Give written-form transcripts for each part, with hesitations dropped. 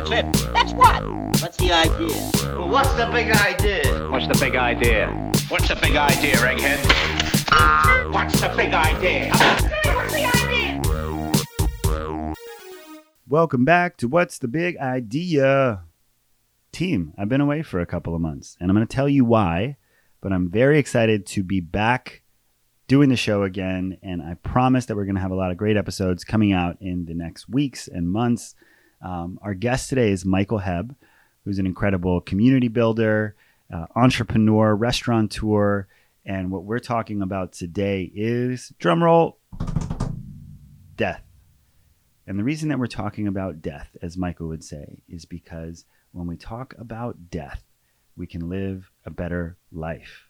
a trip. That's what? What's the idea? Well, what's the big idea? What's the big idea? What's the big idea, egghead? What's the big idea? What's the idea? Welcome back to What's the Big Idea? Team, I've been away for a couple of months, and I'm going to tell you why, but I'm very excited to be back doing the show again, and I promise that we're going to have a lot of great episodes coming out in the next weeks and months. Our guest today is Michael Hebb, who's an incredible community builder, entrepreneur, restaurateur, and what we're talking about today is, drumroll, death. And the reason that we're talking about death, as Michael would say, is because when we talk about death, we can live a better life.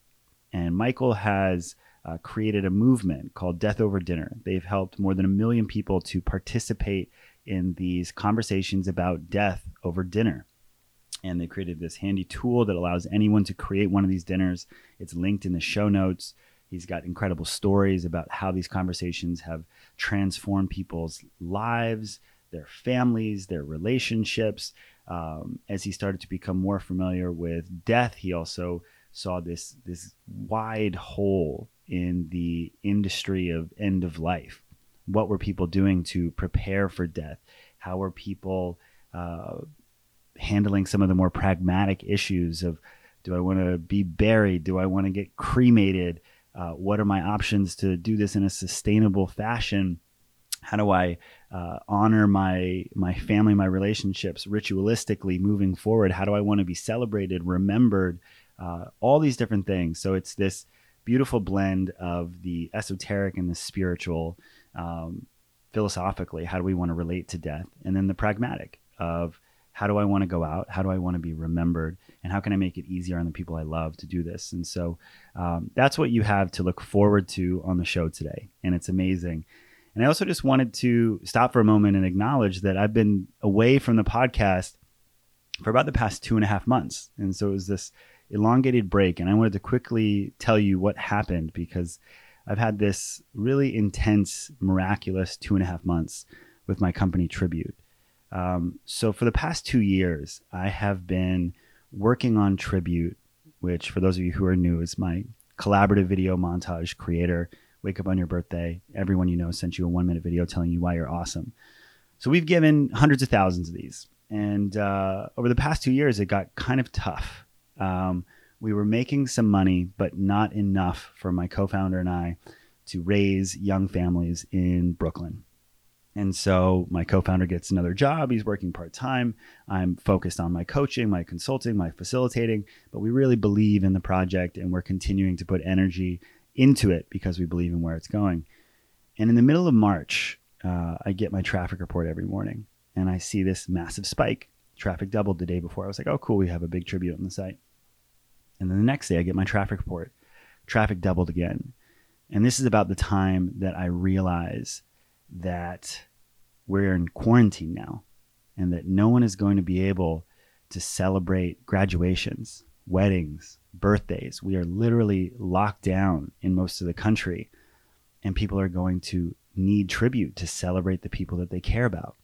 And Michael has created a movement called Death Over Dinner. They've helped more than 1 million people to participate in these conversations about death over dinner. And they created this handy tool that allows anyone to create one of these dinners. It's linked in the show notes. He's got incredible stories about how these conversations have transformed people's lives, their families, their relationships. As he started to become more familiar with death, he also saw this wide hole in the industry of end of life. What were people doing to prepare for death? How were people handling some of the more pragmatic issues of, do I want to be buried? Do I want to get cremated? What are my options to do this in a sustainable fashion? How do I honor my family, my relationships ritualistically moving forward? How do I want to be celebrated, remembered? All these different things. So it's this beautiful blend of the esoteric and the spiritual, philosophically, how do we want to relate to death? And then the pragmatic of how do I want to go out? How do I want to be remembered? And how can I make it easier on the people I love to do this? And so that's what you have to look forward to on the show today. And it's amazing. And I also just wanted to stop for a moment and acknowledge that I've been away from the podcast for about the past 2.5 months. And so it was this elongated break, and I wanted to quickly tell you what happened, because I've had this really intense, miraculous 2.5 months with my company Tribute. So for the past 2 years, I have been working on Tribute, which for those of you who are new is my collaborative video montage creator. Wake up on your birthday. Everyone you know sent you a 1-minute video telling you why you're awesome. So we've given hundreds of thousands of these. And over the past 2 years, it got kind of tough. We were making some money, but not enough for my co-founder and I to raise young families in Brooklyn. And so my co-founder gets another job. He's working part-time. I'm focused on my coaching, my consulting, my facilitating, but we really believe in the project and we're continuing to put energy into it because we believe in where it's going. And in the middle of March, I get my traffic report every morning and I see this massive spike. Traffic doubled the day before. I was like, oh, cool. We have a big Tribute on the site. And then the next day I get my traffic report. Traffic doubled again. And this is about the time that I realize that we're in quarantine now and that no one is going to be able to celebrate graduations, weddings, birthdays. We are literally locked down in most of the country, and people are going to need Tribute to celebrate the people that they care about.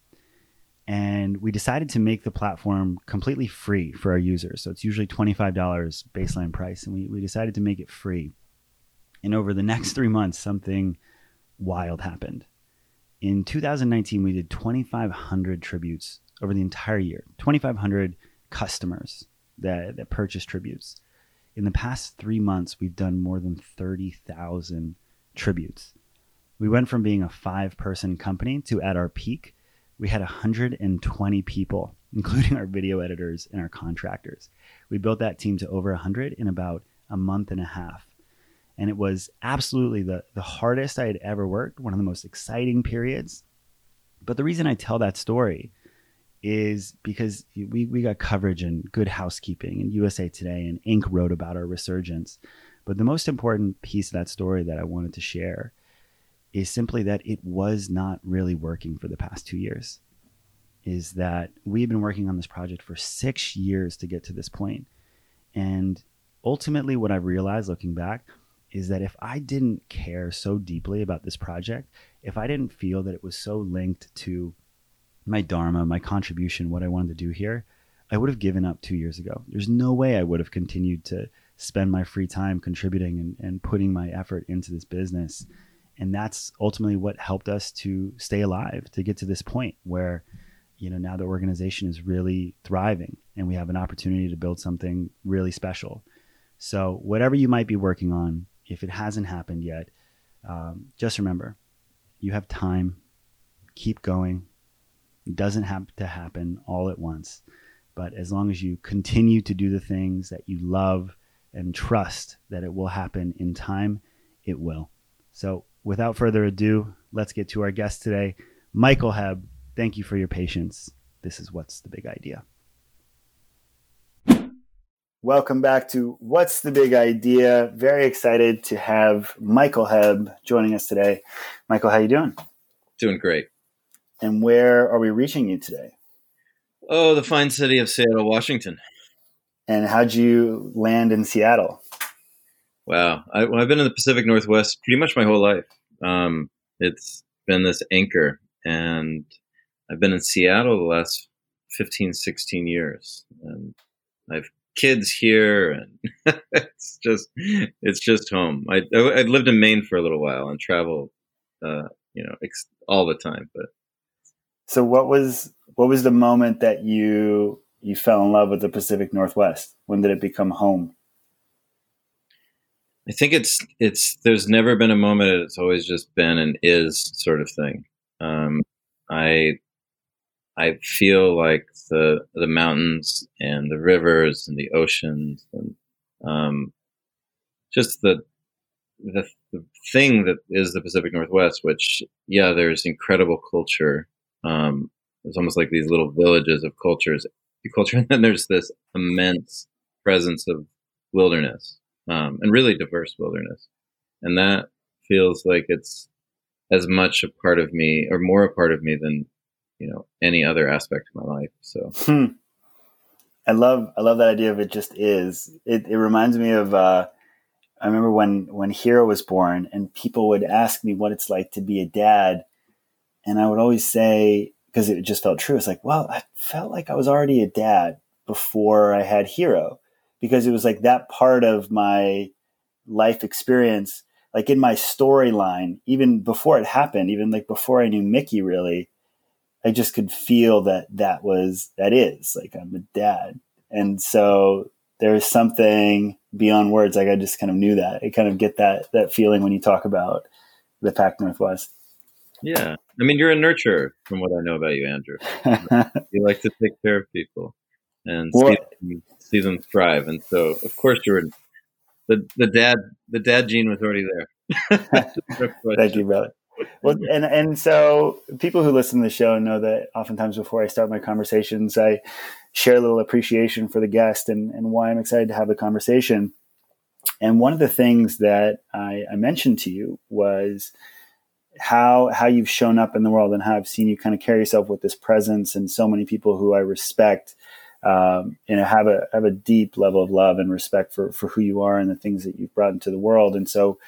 And we decided to make the platform completely free for our users. So it's usually $25 baseline price. And we decided to make it free. And over the next 3 months, something wild happened. In 2019, we did 2,500 tributes over the entire year, 2,500 customers that purchased tributes. In the past 3 months, we've done more than 30,000 tributes. We went from being a 5-person company to, at our peak, we had 120 people, including our video editors and our contractors. We built that team to over 100 in about a month and a half. And it was absolutely the hardest I had ever worked, one of the most exciting periods. But the reason I tell that story is because we got coverage in Good Housekeeping and USA Today and Inc. wrote about our resurgence. But the most important piece of that story that I wanted to share is simply that it was not really working for the past 2 years, is that we've been working on this project for 6 years to get to this point. And ultimately what I've realized looking back is that if I didn't care so deeply about this project, if I didn't feel that it was so linked to my dharma, my contribution, what I wanted to do here, I would have given up 2 years ago. There's no way I would have continued to spend my free time contributing and putting my effort into this business. And that's ultimately what helped us to stay alive, to get to this point where, you know, now the organization is really thriving and we have an opportunity to build something really special. So whatever you might be working on, if it hasn't happened yet, just remember, you have time, keep going. It doesn't have to happen all at once. But as long as you continue to do the things that you love and trust that it will happen in time, it will. So without further ado, let's get to our guest today, Michael Hebb. Thank you for your patience. This is What's the Big Idea. Welcome back to What's the Big Idea. Very excited to have Michael Hebb joining us today. Michael, how you doing? Doing great. And where are we reaching you today? Oh, the fine city of Seattle, Washington. And how'd you land in Seattle? Wow. I've been in the Pacific Northwest pretty much my whole life. It's been this anchor, and I've been in Seattle the last 15, 16 years. And I have kids here, and it's just home. I lived in Maine for a little while and traveled, all the time, but. So what was the moment that you fell in love with the Pacific Northwest? When did it become home? I think it's there's never been a moment. It's always just been and is sort of thing. I feel like the mountains and the rivers and the oceans and just the thing that is the Pacific Northwest, which, yeah, there's incredible culture. It's almost like these little villages of culture, and then there's this immense presence of wilderness, and really diverse wilderness. And that feels like it's as much a part of me or more a part of me than, any other aspect of my life. So I love that idea of it just is. It reminds me of, I remember when Hero was born and people would ask me what it's like to be a dad. And I would always say, because it just felt true, it's like, well, I felt like I was already a dad before I had Hero, because it was like that part of my life experience, like in my storyline, even before it happened, even like before I knew Mickey, really, I just could feel that is like I'm a dad. And so there is something beyond words. Like I just kind of knew that. I kind of get that feeling when you talk about the Pac Northwest. Yeah. I mean, you're a nurturer from what I know about you, Andrew. You like to take care of people and see them thrive. And so, of course, you were the dad gene was already there. Thank you, brother. Well, and so people who listen to the show know that oftentimes before I start my conversations, I share a little appreciation for the guest and why I'm excited to have the conversation. And one of the things that I mentioned to you was how you've shown up in the world and how I've seen you kind of carry yourself with this presence, and so many people who I respect, have a deep level of love and respect for who you are and the things that you've brought into the world. And so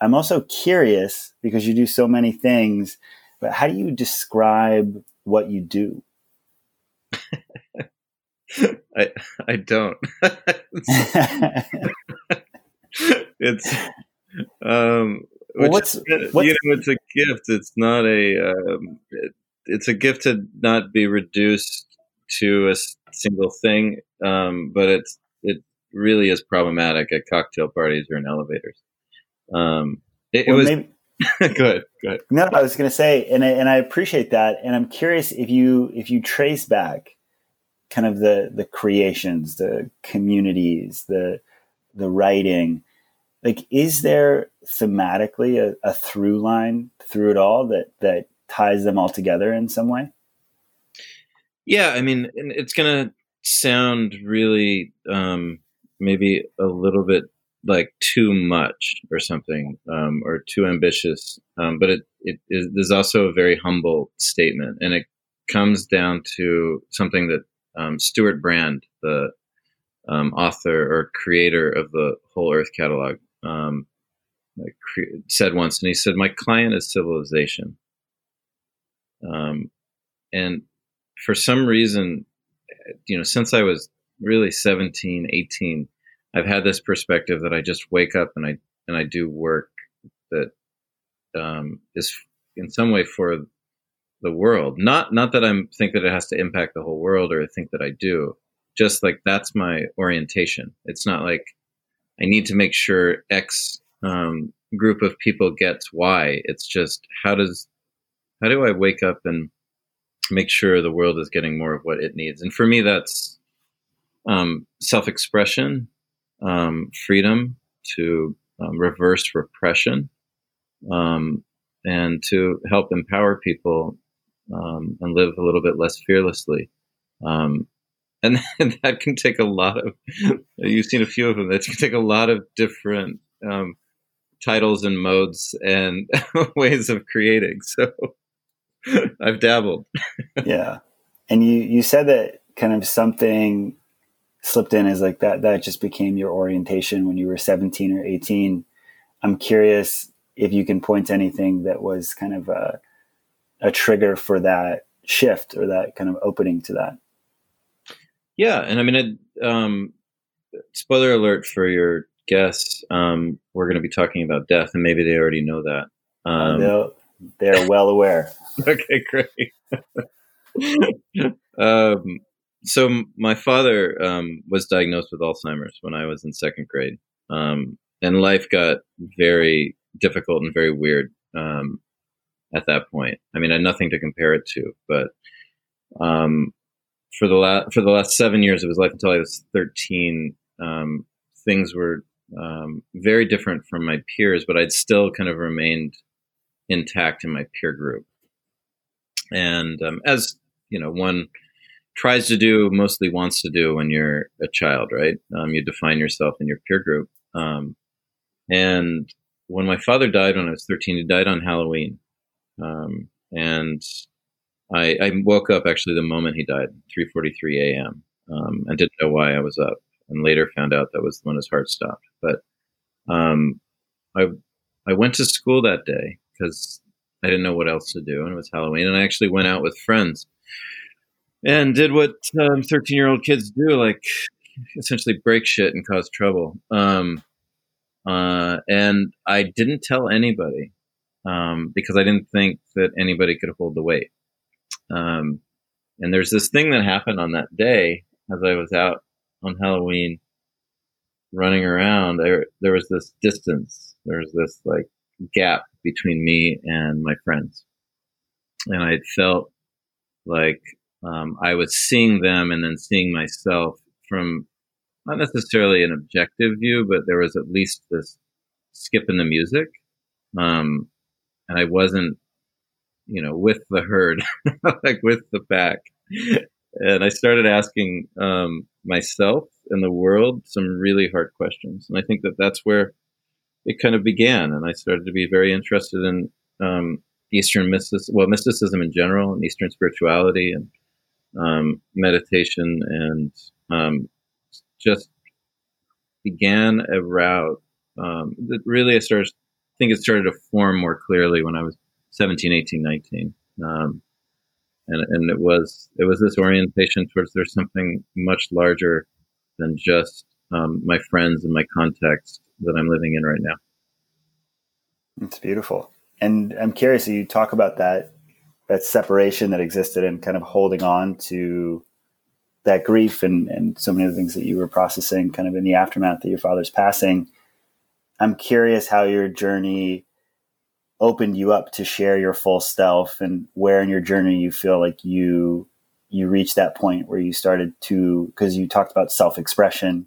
I'm also curious, because you do so many things, but how do you describe what you do? I don't. It's, it's a gift. It's not it's a gift to not be reduced to a single thing. But it really is problematic at cocktail parties or in elevators. Go ahead. No, I was going to say, and I appreciate that. And I'm curious if you trace back kind of the creations, the communities, the writing, like, is there thematically a through line through it all that ties them all together in some way? Yeah, I mean, it's going to sound really maybe a little bit like too much or something, or too ambitious, but it is also a very humble statement. And it comes down to something that Stuart Brand, the author or creator of the Whole Earth Catalog, said once, and he said, "My client is civilization." And for some reason, you know, since I was really 17, 18, I've had this perspective that I just wake up and I do work that is in some way for the world. Not that I think that it has to impact the whole world or think that I do. Just like that's my orientation. It's not like I need to make sure X group of people gets Y. It's just how do I wake up and make sure the world is getting more of what it needs? And for me, that's self-expression, freedom to reverse repression, and to help empower people and live a little bit less fearlessly. And that can take a lot of, you've seen a few of them, that can take a lot of different titles and modes and ways of creating. So I've dabbled. Yeah. And you said that kind of something slipped in as like that just became your orientation when you were 17 or 18. I'm curious if you can point to anything that was kind of a trigger for that shift or that kind of opening to that. Yeah. And I mean, spoiler alert for your guests, we're going to be talking about death, and maybe they already know that. They're well aware. Okay, great. So my father was diagnosed with Alzheimer's when I was in second grade, and life got very difficult and very weird at that point. I mean, I had nothing to compare it to, but for the last 7 years of his life until I was 13, things were very different from my peers, but I'd still kind of remained intact in my peer group. And as you know, one tries to do, mostly wants to do when you're a child, right? You define yourself in your peer group. And when my father died when I was 13, he died on Halloween. And I woke up actually the moment he died, 3:43 a.m. And didn't know why I was up, and later found out that was when his heart stopped. But I went to school that day because I didn't know what else to do, and it was Halloween. And I actually went out with friends and did what 13-year-old kids do, like essentially break shit and cause trouble. And I didn't tell anybody because I didn't think that anybody could hold the weight. And there's this thing that happened on that day as I was out on Halloween running around. There was this distance. There was this like gap between me and my friends. And I felt like I was seeing them and then seeing myself from not necessarily an objective view, but there was at least this skip in the music. And I wasn't, you know, with the herd, like with the pack. And I started asking myself and the world some really hard questions. And I think that that's where it kind of began. And I started to be very interested in Eastern mysticism, well, mysticism in general, and Eastern spirituality and meditation, and just began a route that really I think it started to form more clearly when I was 17, 18, 19. And it was this orientation towards there's something much larger than just my friends and my context that I'm living in right now. It's beautiful. And I'm curious, you talk about that separation that existed and kind of holding on to that grief and so many of the things that you were processing kind of in the aftermath of your father's passing. I'm curious how your journey opened you up to share your full self, and where in your journey you feel like you reached that point where you started to, because you talked about self-expression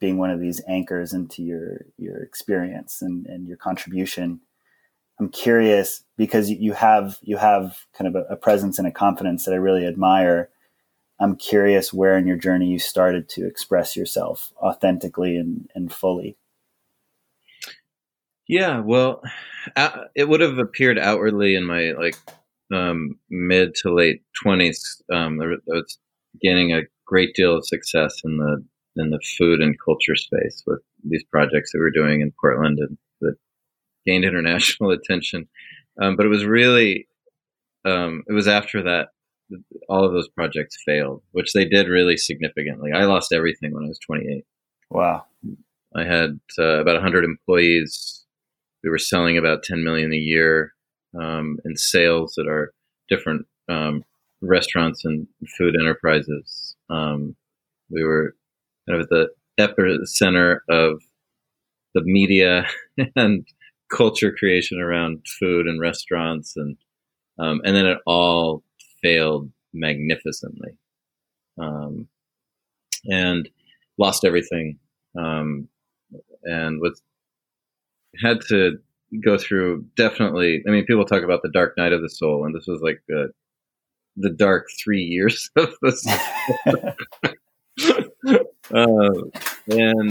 being one of these anchors into your experience and your contribution. I'm curious because you have kind of a presence and a confidence that I really admire. I'm curious where in your journey you started to express yourself authentically and fully. Yeah, well, it would have appeared outwardly in my like mid to late 20s. I was gaining a great deal of success in the food and culture space with these projects that we were doing in Portland and that gained international attention. But it was really, it was after that all of those projects failed, which they did really significantly. I lost everything when I was 28. Wow. I had about 100 employees. We were selling about $10 million a year in sales at our different restaurants and food enterprises. We were kind of at the epicenter of the media and culture creation around food and restaurants. And then it all failed magnificently, and lost everything. And had to go through definitely, I mean, people talk about the dark night of the soul, and this was like the dark 3 years of this. And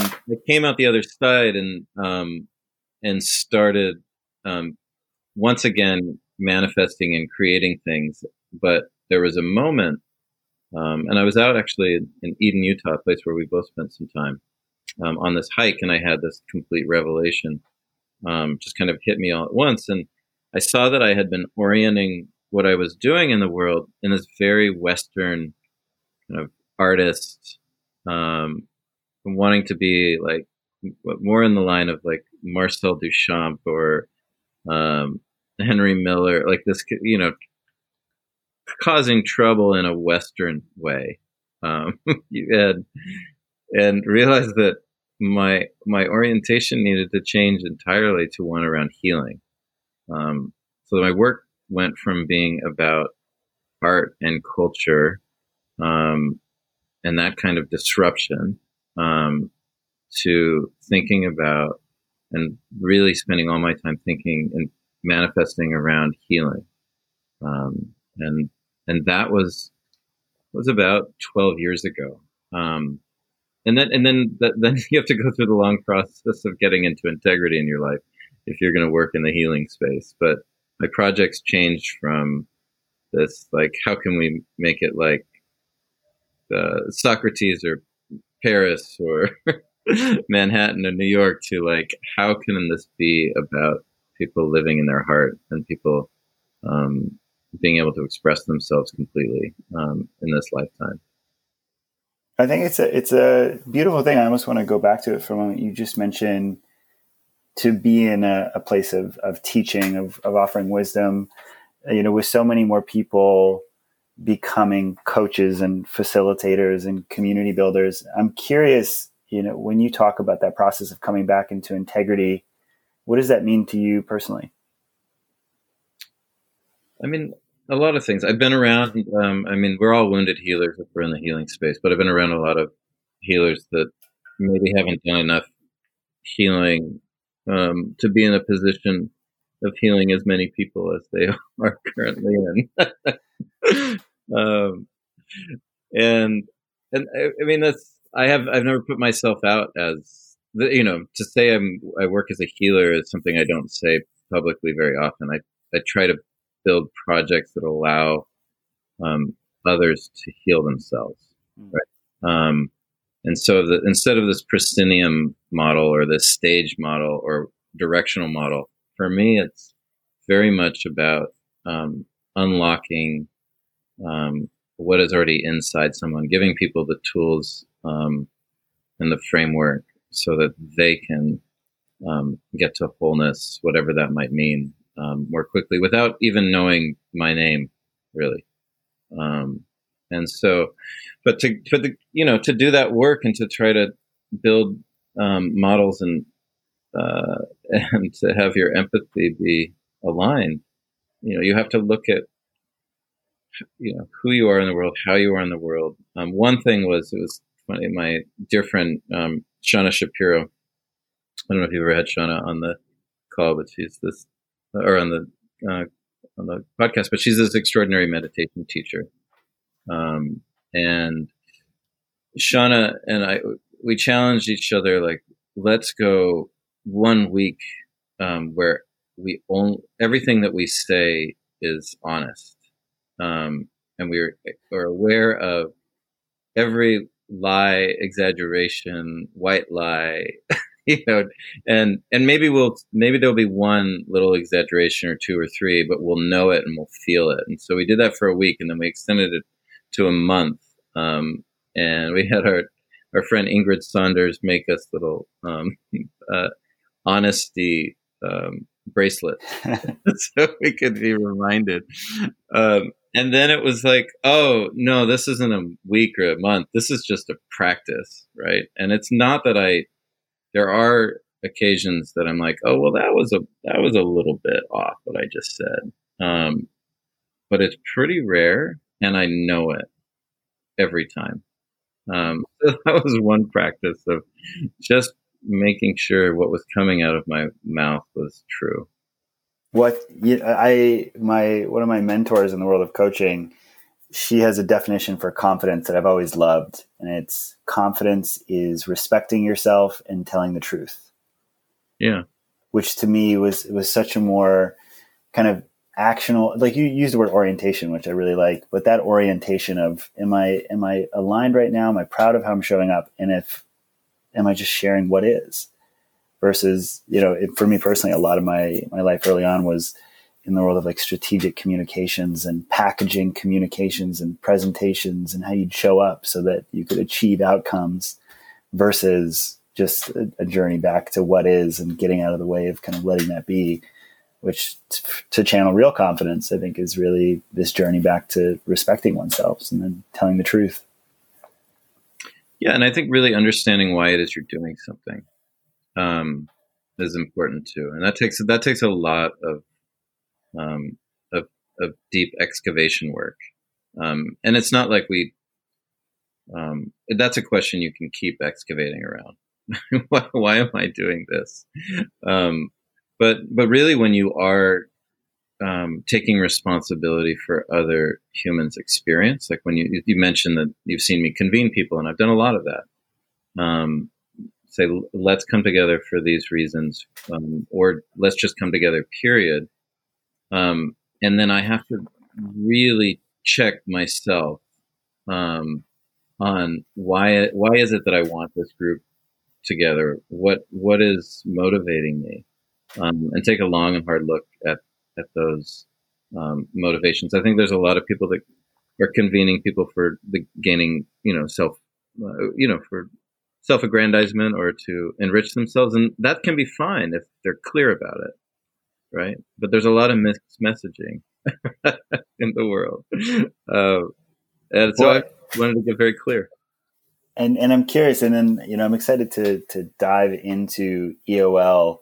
I came out the other side and started, once again, manifesting and creating things. But there was a moment, and I was out actually in Eden, Utah, a place where we both spent some time, on this hike. And I had this complete revelation, just kind of hit me all at once. And I saw that I had been orienting what I was doing in the world in this very Western kind of artist, wanting to be like more in the line of like Marcel Duchamp or Henry Miller, like this, you know, causing trouble in a Western way. And realized that my orientation needed to change entirely to one around healing. So my work went from being about art and culture, and that kind of disruption, to thinking about and really spending all my time thinking and manifesting around healing. And that was about 12 years ago. And then you have to go through the long process of getting into integrity in your life if you're going to work in the healing space. But my projects changed from this, like, how can we make it like Socrates or Paris or Manhattan or New York, to like, how can this be about people living in their heart and people being able to express themselves completely in this lifetime. I think it's a beautiful thing. I almost want to go back to it for a moment. You just mentioned to be in a place of teaching, of offering wisdom, you know, with so many more people becoming coaches and facilitators and community builders. I'm curious, you know, when you talk about that process of coming back into integrity, what does that mean to you personally? I mean, a lot of things. I've been around, I mean, we're all wounded healers if we're in the healing space, but I've been around a lot of healers that maybe haven't done enough healing to be in a position of healing as many people as they are currently in. And I mean, I've never put myself out as, you know, to say I work as a healer is something I don't say publicly very often. I try to build projects that allow others to heal themselves, right? And so instead of this proscenium model or this stage model or directional model, for me, it's very much about unlocking what is already inside someone, giving people the tools and the framework so that they can get to wholeness, whatever that might mean, more quickly without even knowing my name, really. And so, but to do that work and to try to build models and to have your empathy be aligned, you know, you have to look at, you know, who you are in the world, how you are in the world. One thing was, it was funny, my dear friend, Shauna Shapiro, I don't know if you've ever had Shauna on the call, but she's this, or on the podcast, but she's this extraordinary meditation teacher. And Shauna and I, we challenged each other, like, let's go 1 week, where we only, everything that we say is honest. And we are aware of every lie, exaggeration, white lie, you know, and maybe there'll be one little exaggeration or two or three, but we'll know it and we'll feel it. And so we did that for a week, and then we extended it to a month. And we had our friend Ingrid Saunders make us little honesty bracelets so we could be reminded. And then it was like, oh, no, this isn't a week or a month. This is just a practice, right? And it's not that there are occasions that I'm like, oh, well, that was a little bit off what I just said. But it's pretty rare, and I know it every time. So that was one practice of just making sure what was coming out of my mouth was true. One of my mentors in the world of coaching, she has a definition for confidence that I've always loved, and it's confidence is respecting yourself and telling the truth. Yeah, which to me was such a more kind of actional. Like, you used the word orientation, which I really like, but that orientation of am I aligned right now? Am I proud of how I'm showing up? And am I just sharing what is? Versus, you know, for me personally, a lot of my life early on was in the world of like strategic communications and packaging communications and presentations and how you'd show up so that you could achieve outcomes, versus just a journey back to what is and getting out of the way of kind of letting that be, which to channel real confidence, I think, is really this journey back to respecting oneself and then telling the truth. Yeah. And I think really understanding why it is you're doing something is important too. And that takes a lot of deep excavation work. And it's not like that's a question you can keep excavating around. Why am I doing this? But really, when you are taking responsibility for other humans' experience, like when you mentioned that you've seen me convene people, and I've done a lot of that. Say, let's come together for these reasons, or let's just come together, period. And then I have to really check myself on why is it that I want this group together? What is motivating me? And take a long and hard look at those motivations. I think there's a lot of people that are convening people for the gaining, you know, for self-aggrandizement or to enrich themselves. And that can be fine if they're clear about it, right? But there's a lot of mixed messaging in the world. And so I wanted to get very clear. And I'm curious, and then, you know, I'm excited to dive into EOL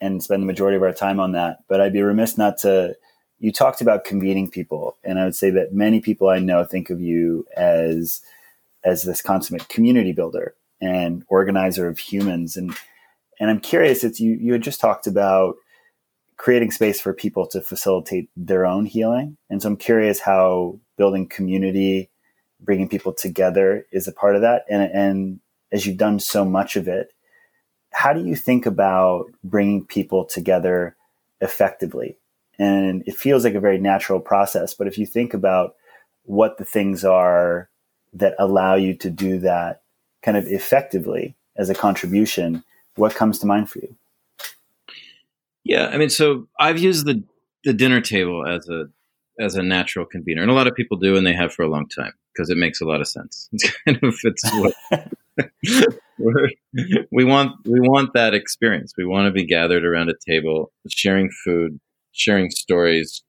and spend the majority of our time on that. But I'd be remiss not to, you talked about convening people. And I would say that many people I know think of you as this consummate community builder and organizer of humans. And I'm curious, it's you had just talked about creating space for people to facilitate their own healing. And so I'm curious how building community, bringing people together is a part of that. And as you've done so much of it, how do you think about bringing people together effectively? And it feels like a very natural process, but if you think about what the things are that allow you to do that kind of effectively as a contribution, what comes to mind for you? Yeah, I mean, so I've used the dinner table as a natural convener, and a lot of people do, and they have for a long time because it makes a lot of sense. It's what we want that experience. We want to be gathered around a table, sharing food, sharing stories,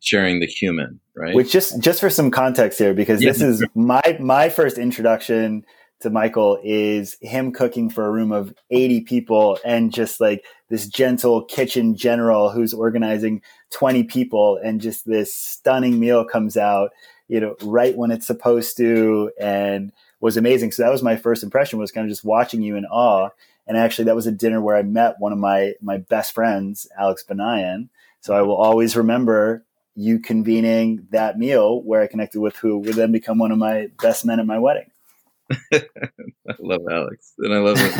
sharing the human, right? Which just for some context here, because this is my first introduction to Michael is him cooking for a room of 80 people and just like this gentle kitchen general who's organizing 20 people, and just this stunning meal comes out, you know, right when it's supposed to, and was amazing. So that was my first impression, was kind of just watching you in awe. And actually that was a dinner where I met one of my best friends, Alex Benayan. So I will always remember you convening that meal where I connected with who would then become one of my best men at my wedding. I love Alex, and I love it.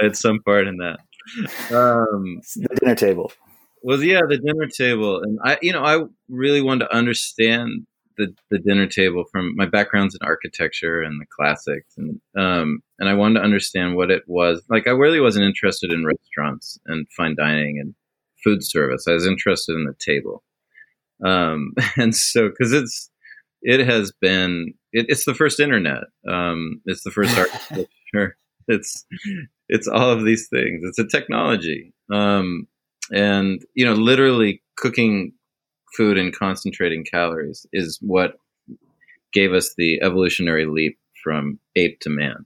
I had some part in that. The dinner table. The dinner table. And I really wanted to understand the dinner table from my background's in architecture and the classics, and I wanted to understand what it was like. I really wasn't interested in restaurants and fine dining and food service. I was interested in the table, and so because it's the first internet, it's the first architecture, it's all of these things. It's a technology, and you know, literally cooking food and concentrating calories is what gave us the evolutionary leap from ape to man.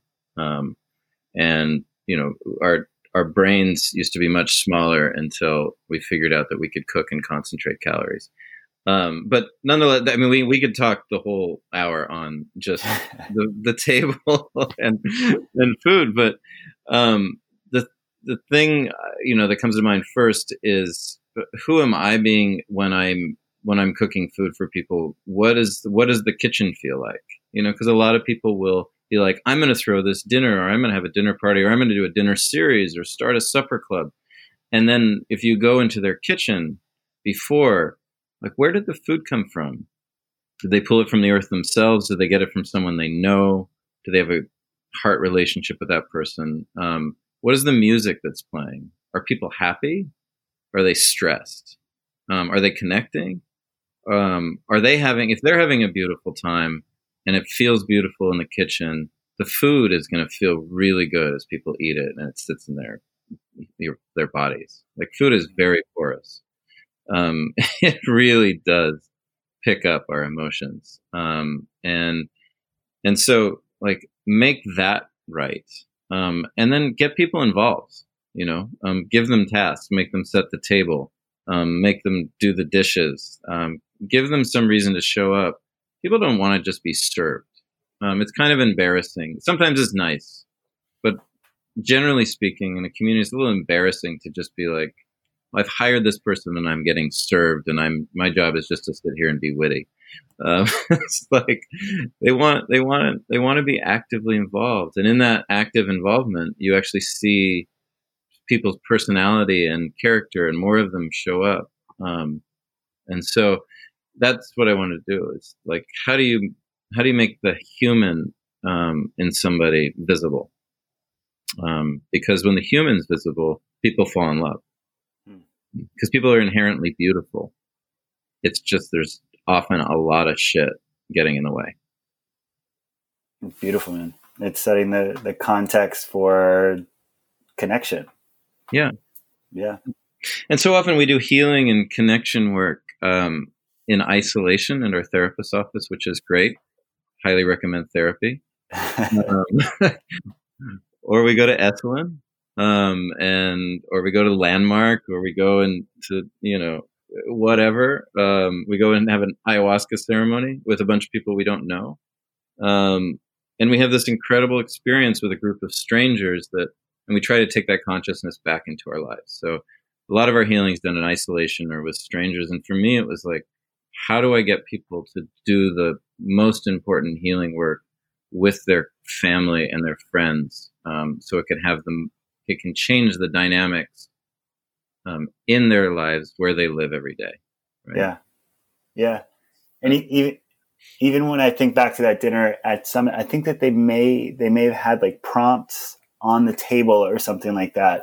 And you know, our brains used to be much smaller until we figured out that we could cook and concentrate calories. But nonetheless, I mean, we could talk the whole hour on just the table and food, but the thing, you know, that comes to mind first is, who am I being when I'm cooking food for people? What does the kitchen feel like? You know, because a lot of people will be like, I'm going to throw this dinner, or I'm going to have a dinner party, or I'm going to do a dinner series, or start a supper club. And then if you go into their kitchen before, like, where did the food come from? Did they pull it from the earth themselves? Did they get it from someone they know? Do they have a heart relationship with that person? What is the music that's playing? Are people happy? Are they stressed? Are they connecting? If they're having a beautiful time and it feels beautiful in the kitchen, the food is going to feel really good as people eat it and it sits in their bodies. Like, food is very porous. It really does pick up our emotions. And so, like, make that right. And then get people involved. You know, give them tasks, make them set the table, make them do the dishes, give them some reason to show up. People don't want to just be served. It's kind of embarrassing. Sometimes it's nice, but generally speaking, in a community, it's a little embarrassing to just be like, I've hired this person and I'm getting served, and my job is just to sit here and be witty. It's like they want to be actively involved, and in that active involvement, you actually see people's personality and character, and more of them show up. And so that's what I want to do. It's like, how do you make the human, in somebody visible? Because when the human's visible, people fall in love, because people are inherently beautiful. It's just, there's often a lot of shit getting in the way. It's beautiful, man. It's setting the context for connection. Yeah. And so often we do healing and connection work in isolation in our therapist's office, which is great. Highly recommend therapy. Or we go to Esalen, or we go to Landmark, or we go into, you know, whatever. We go and have an ayahuasca ceremony with a bunch of people we don't know. And we have this incredible experience with a group of strangers and we try to take that consciousness back into our lives. So a lot of our healing is done in isolation or with strangers. And for me, it was like, how do I get people to do the most important healing work with their family and their friends? So it can change the dynamics in their lives where they live every day. Right? Yeah. And even when I think back to that dinner at Summit, I think that they may have had like prompts on the table or something like that.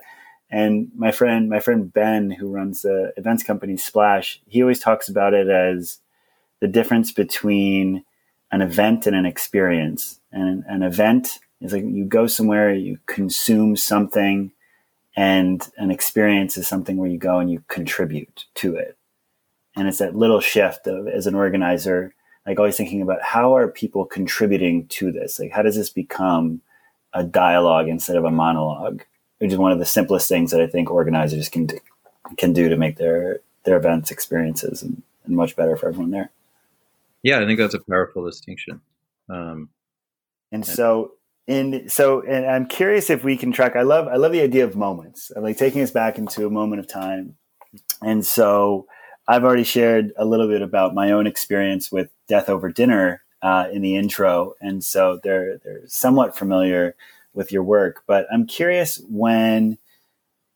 And my friend Ben, who runs the events company Splash, he always talks about it as the difference between an event and an experience. And an event is like, you go somewhere, you consume something, and an experience is something where you go and you contribute to it. And it's that little shift of, as an organizer, like always thinking about, how are people contributing to this? Like, how does this become a dialogue instead of a monologue, which is one of the simplest things that I think organizers can do to make their events experiences and much better for everyone there. Yeah. I think that's a powerful distinction. And I'm curious if we can track, I love the idea of moments. I like taking us back into a moment of time. And so I've already shared a little bit about my own experience with Death Over Dinner in the intro, and so they're somewhat familiar with your work. But I'm curious when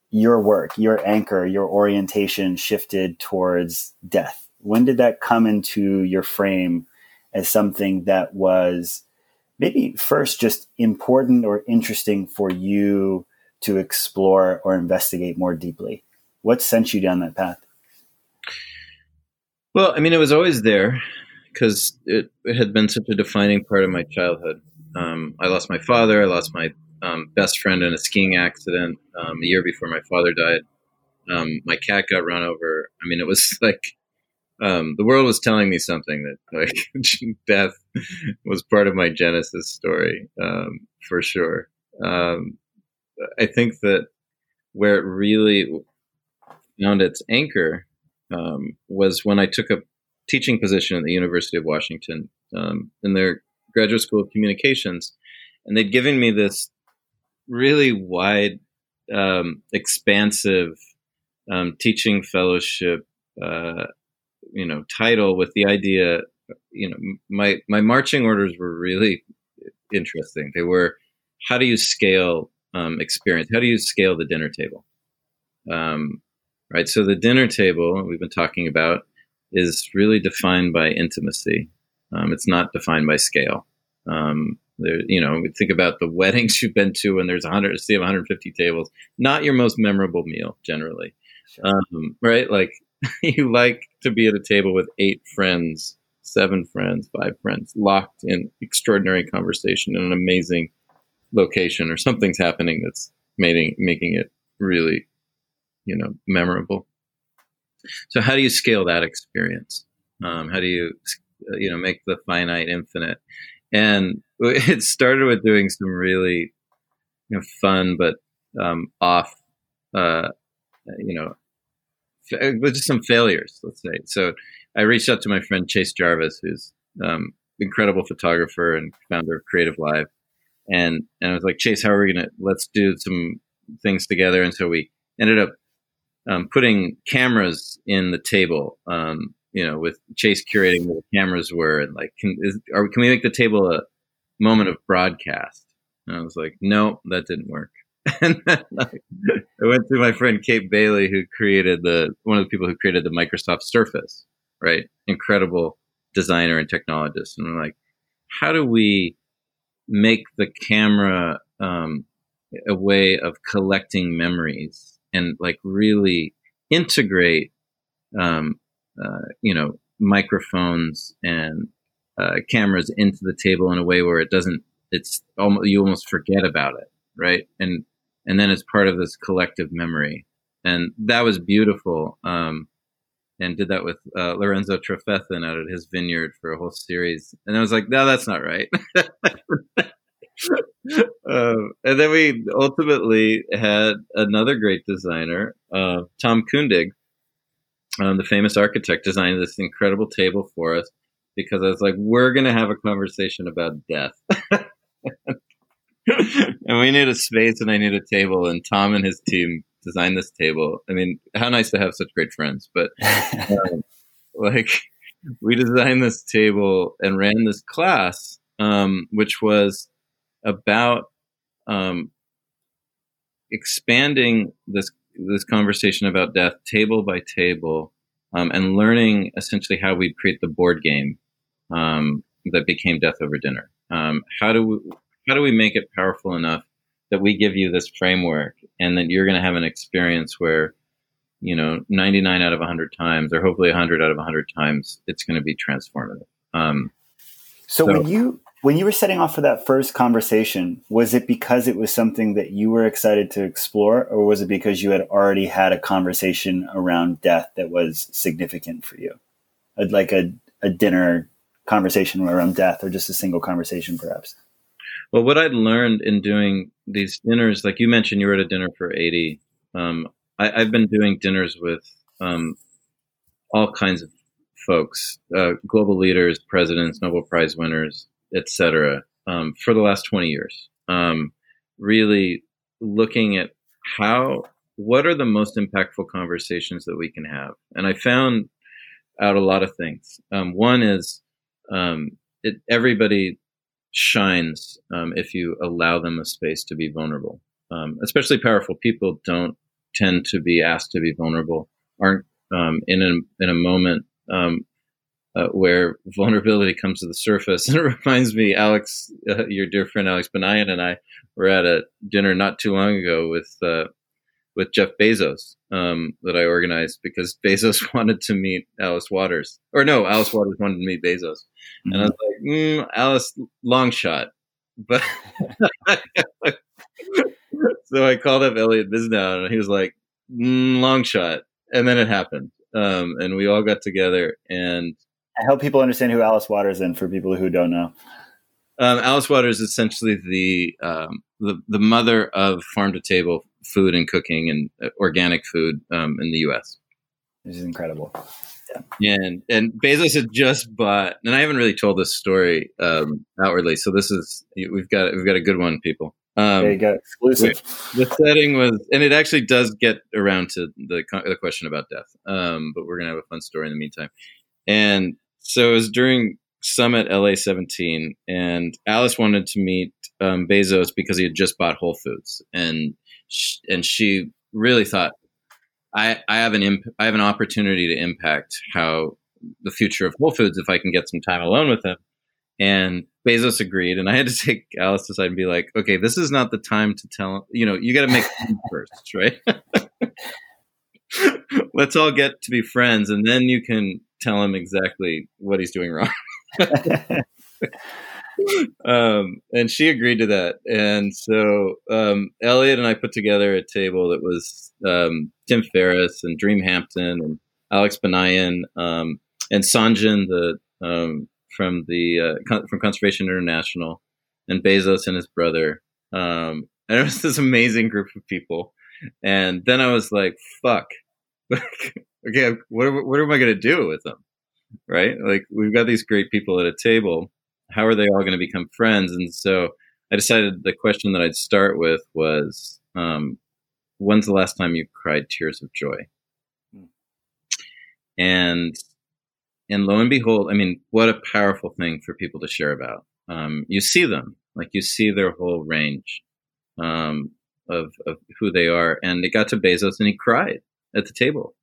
your work, your anchor, your orientation shifted towards death. When did that come into your frame as something that was maybe first just important or interesting for you to explore or investigate more deeply? What sent you down that path? Well, I mean, it was always there because it had been such a defining part of my childhood. I lost my father. I lost my best friend in a skiing accident a year before my father died. My cat got run over. I mean, it was like the world was telling me something that like death was part of my genesis story for sure. I think that where it really found its anchor was when I took a teaching position at the University of Washington in their graduate school of communications. And they'd given me this really wide, expansive teaching fellowship, title with the idea, my marching orders were really interesting. They were, how do you scale experience? How do you scale the dinner table? Right. So the dinner table we've been talking about is really defined by intimacy. It's not defined by scale. We think about the weddings you've been to when there's 150 tables, not your most memorable meal generally. Right. Like you like to be at a table with 8 friends, 7 friends, 5 friends locked in extraordinary conversation in an amazing location, or something's happening that's making it really, memorable. So how do you scale that experience? How do you, make the finite infinite? And it started with doing some really fun, but just some failures, let's say. So I reached out to my friend Chase Jarvis, who's incredible photographer and founder of Creative Live. And I was like, Chase, how are we going to, let's do some things together. And so we ended up putting cameras in the table, with Chase curating where the cameras were and like, can we make the table a moment of broadcast? And I was like, no, that didn't work. And then I went to my friend Kate Bailey, who created one of the people who created the Microsoft Surface, right? Incredible designer and technologist. And I'm like, how do we make the camera a way of collecting memories and like really integrate, microphones and cameras into the table in a way where you almost forget about it. Right. And then it's part of this collective memory. And that was beautiful. And did that with Lorenzo Trefethen out at his vineyard for a whole series. And I was like, no, that's not right. And then we ultimately had another great designer, Tom Kundig, the famous architect, designed this incredible table for us because I was like, we're going to have a conversation about death. And we need a space and I need a table, and Tom and his team designed this table. I mean, how nice to have such great friends, but we designed this table and ran this class, which was about expanding this conversation about death table by table, and learning essentially how we create the board game that became Death Over Dinner. How do we make it powerful enough that we give you this framework and that you're going to have an experience where, 99 out of 100 times, or hopefully 100 out of 100 times, it's going to be transformative. So when you were setting off for that first conversation, was it because it was something that you were excited to explore, or was it because you had already had a conversation around death that was significant for you? Like a dinner conversation around death, or just a single conversation perhaps? Well, what I'd learned in doing these dinners, like you mentioned, you were at a dinner for 80. I've been doing dinners with all kinds of folks, global leaders, presidents, Nobel Prize winners, etc., for the last 20 years. Really looking at what are the most impactful conversations that we can have. And I found out a lot of things. One is everybody shines if you allow them a space to be vulnerable. Especially powerful people don't tend to be asked to be vulnerable, aren't in a moment where vulnerability comes to the surface. And it reminds me, Alex, your dear friend Alex Benayan and I were at a dinner not too long ago with Jeff Bezos that I organized because Bezos wanted to meet Alice Waters. Or no, Alice Waters wanted to meet Bezos. Mm-hmm. And I was like, Alice, long shot. But so I called up Elliot Bisnow and he was like, long shot. And then it happened. And we all got together and I help people understand who Alice Waters is for people who don't know. Alice Waters is essentially the mother of farm to table food and cooking and organic food in the US. This is incredible. Yeah. And Bezos had just bought, and I haven't really told this story outwardly. So this is, we've got a good one, people. There you go. Exclusive. The setting was, and it actually does get around to the question about death. But we're gonna have a fun story in the meantime. And so it was during Summit LA 17, and Alice wanted to meet Bezos because he had just bought Whole Foods, and she really thought, I have an opportunity to impact how the future of Whole Foods if I can get some time alone with him. And Bezos agreed, and I had to take Alice aside and be like, okay, this is not the time to tell, you got to make friends first, right? Let's all get to be friends, and then you can tell him exactly what he's doing wrong. And she agreed to that. And so Elliot and I put together a table that was Tim Ferriss and Dream Hampton and Alex Benayan and Sanjan, from Conservation International, and Bezos and his brother. And it was this amazing group of people. And then I was like, fuck, okay, what am I going to do with them? Right? Like, we've got these great people at a table. How are they all going to become friends? And so I decided the question that I'd start with was, when's the last time you cried tears of joy? And lo and behold, I mean, what a powerful thing for people to share about. You see them, like you see their whole range of who they are. And it got to Bezos and he cried at the table,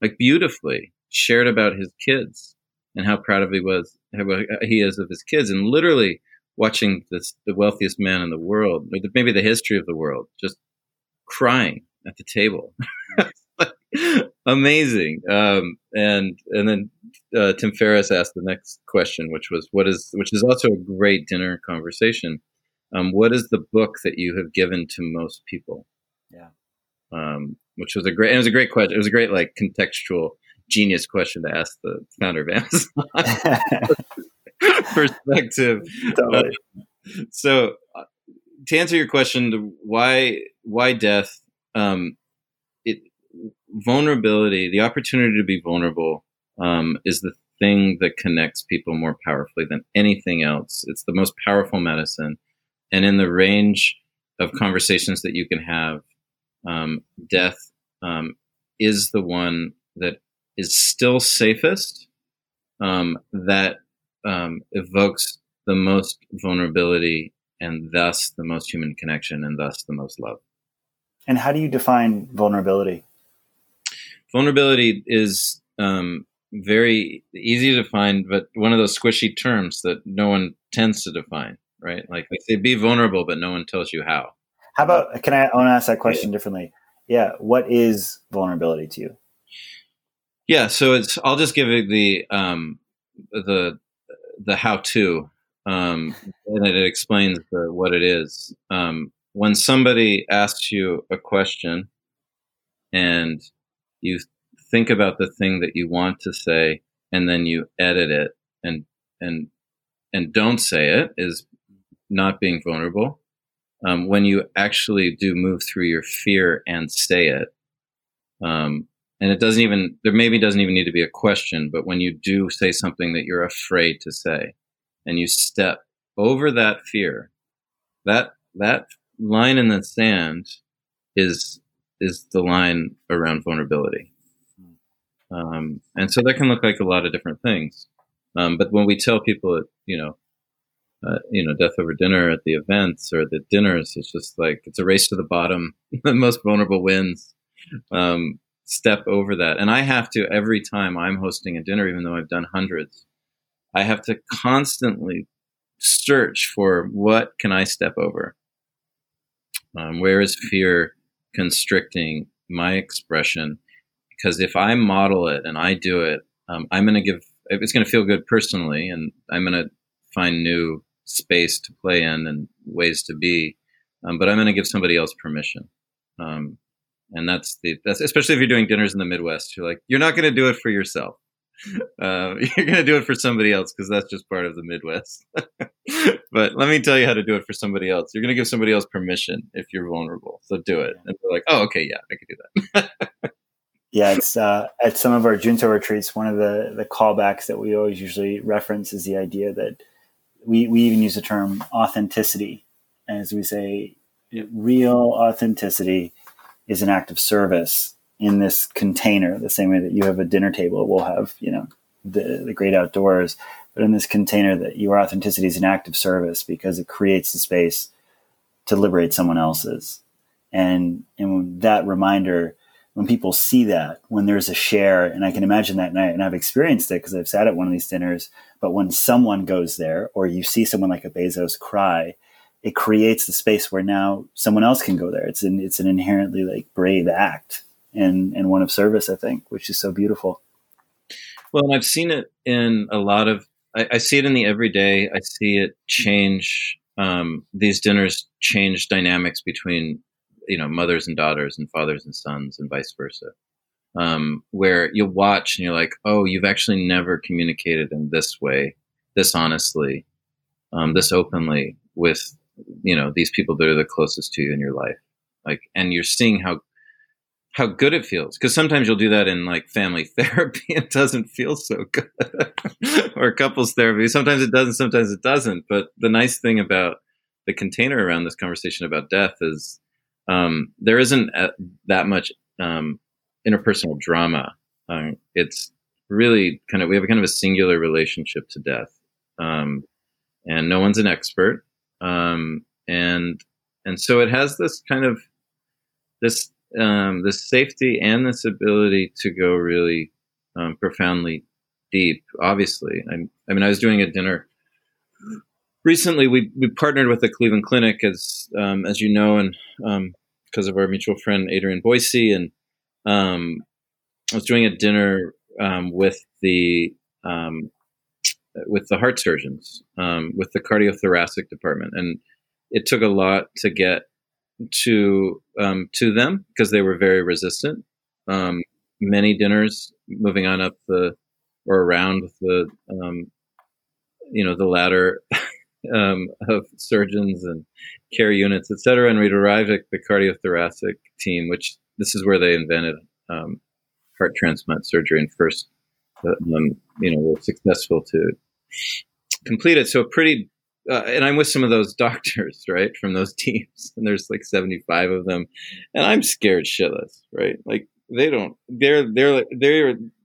like beautifully shared about his kids and how proud he is of his kids. And literally watching the wealthiest man in the world, or maybe the history of the world, just crying at the table. Amazing. And then Tim Ferriss asked the next question, which is also a great dinner conversation. What is the book that you have given to most people? Yeah. Which was a great question. It was a great, like, contextual genius question to ask the founder of Amazon. Perspective. Totally. So to answer your question, why death? Vulnerability, the opportunity to be vulnerable, is the thing that connects people more powerfully than anything else. It's the most powerful medicine. And in the range of conversations that you can have, death is the one that is still safest, that evokes the most vulnerability and thus the most human connection and thus the most love. And how do you define vulnerability? Vulnerability is very easy to define, but one of those squishy terms that no one tends to define, right? Like they say, be vulnerable, but no one tells you how. How about, I want to ask that question differently. Yeah. What is vulnerability to you? Yeah. So I'll just give it the how to, and it explains what it is. When somebody asks you a question and you think about the thing that you want to say, and then you edit it and don't say it, is not being vulnerable. When you actually do move through your fear and say it, and it doesn't even, there maybe doesn't even need to be a question, but when you do say something that you're afraid to say, and you step over that fear, that line in the sand is the line around vulnerability. And so that can look like a lot of different things. But when we tell people, death over dinner at the events or the dinners, it's just like, it's a race to the bottom. The most vulnerable wins. Step over that. And I have to, every time I'm hosting a dinner, even though I've done hundreds, I have to constantly search for what can I step over? Where is fear constricting my expression? Because if I model it and I do it, I'm going to give, it's going to feel good personally, and I'm going to find new space to play in and ways to be. But I'm going to give somebody else permission. And that's especially if you're doing dinners in the Midwest, you're like, you're not going to do it for yourself. You're going to do it for somebody else, because that's just part of the Midwest. But let me tell you how to do it for somebody else. You're going to give somebody else permission if you're vulnerable. So do it. And they're like, oh, okay, yeah, I can do that. Yeah, it's at some of our Junto retreats, one of the callbacks that we always usually reference is the idea that we even use the term authenticity. As we say, real authenticity is an act of service in this container, the same way that you have a dinner table, we'll have, you know, the great outdoors, but in this container that your authenticity is an act of service because it creates the space to liberate someone else's. And that reminder, when people see that, when there's a share, and I can imagine that night, and I've experienced it because I've sat at one of these dinners, but when someone goes there, or you see someone like a Bezos cry, it creates the space where now someone else can go there. It's an inherently like brave act and one of service, I think, which is so beautiful. Well, and I've seen it in a lot of, I see it in the everyday. I see it change. These dinners change dynamics between, you know, mothers and daughters and fathers and sons and vice versa, where you'll watch and you're like, oh, you've actually never communicated in this way, this honestly, this openly with, you know, these people that are the closest to you in your life. Like, and you're seeing how good it feels. Cause sometimes you'll do that in like family therapy. It doesn't feel so good or couples therapy. Sometimes it doesn't, sometimes it doesn't. But the nice thing about the container around this conversation about death is, there isn't that much interpersonal drama. It's really kind of, we have a kind of a singular relationship to death, and no one's an expert, and so it has this kind of this safety and this ability to go really profoundly deep. Obviously, I mean, I was doing a dinner recently. We partnered with the Cleveland Clinic, as you know, and because of our mutual friend Adrian Boise, and I was doing a dinner with the heart surgeons, with the cardiothoracic department, and it took a lot to get to them because they were very resistant. Many dinners moving on up around the ladder. Of surgeons and care units, et cetera. And we'd arrived at the cardiothoracic team, which this is where they invented heart transplant surgery and first, were successful to complete it. So pretty, and I'm with some of those doctors, right, from those teams. And there's like 75 of them. And I'm scared shitless, right? Like they're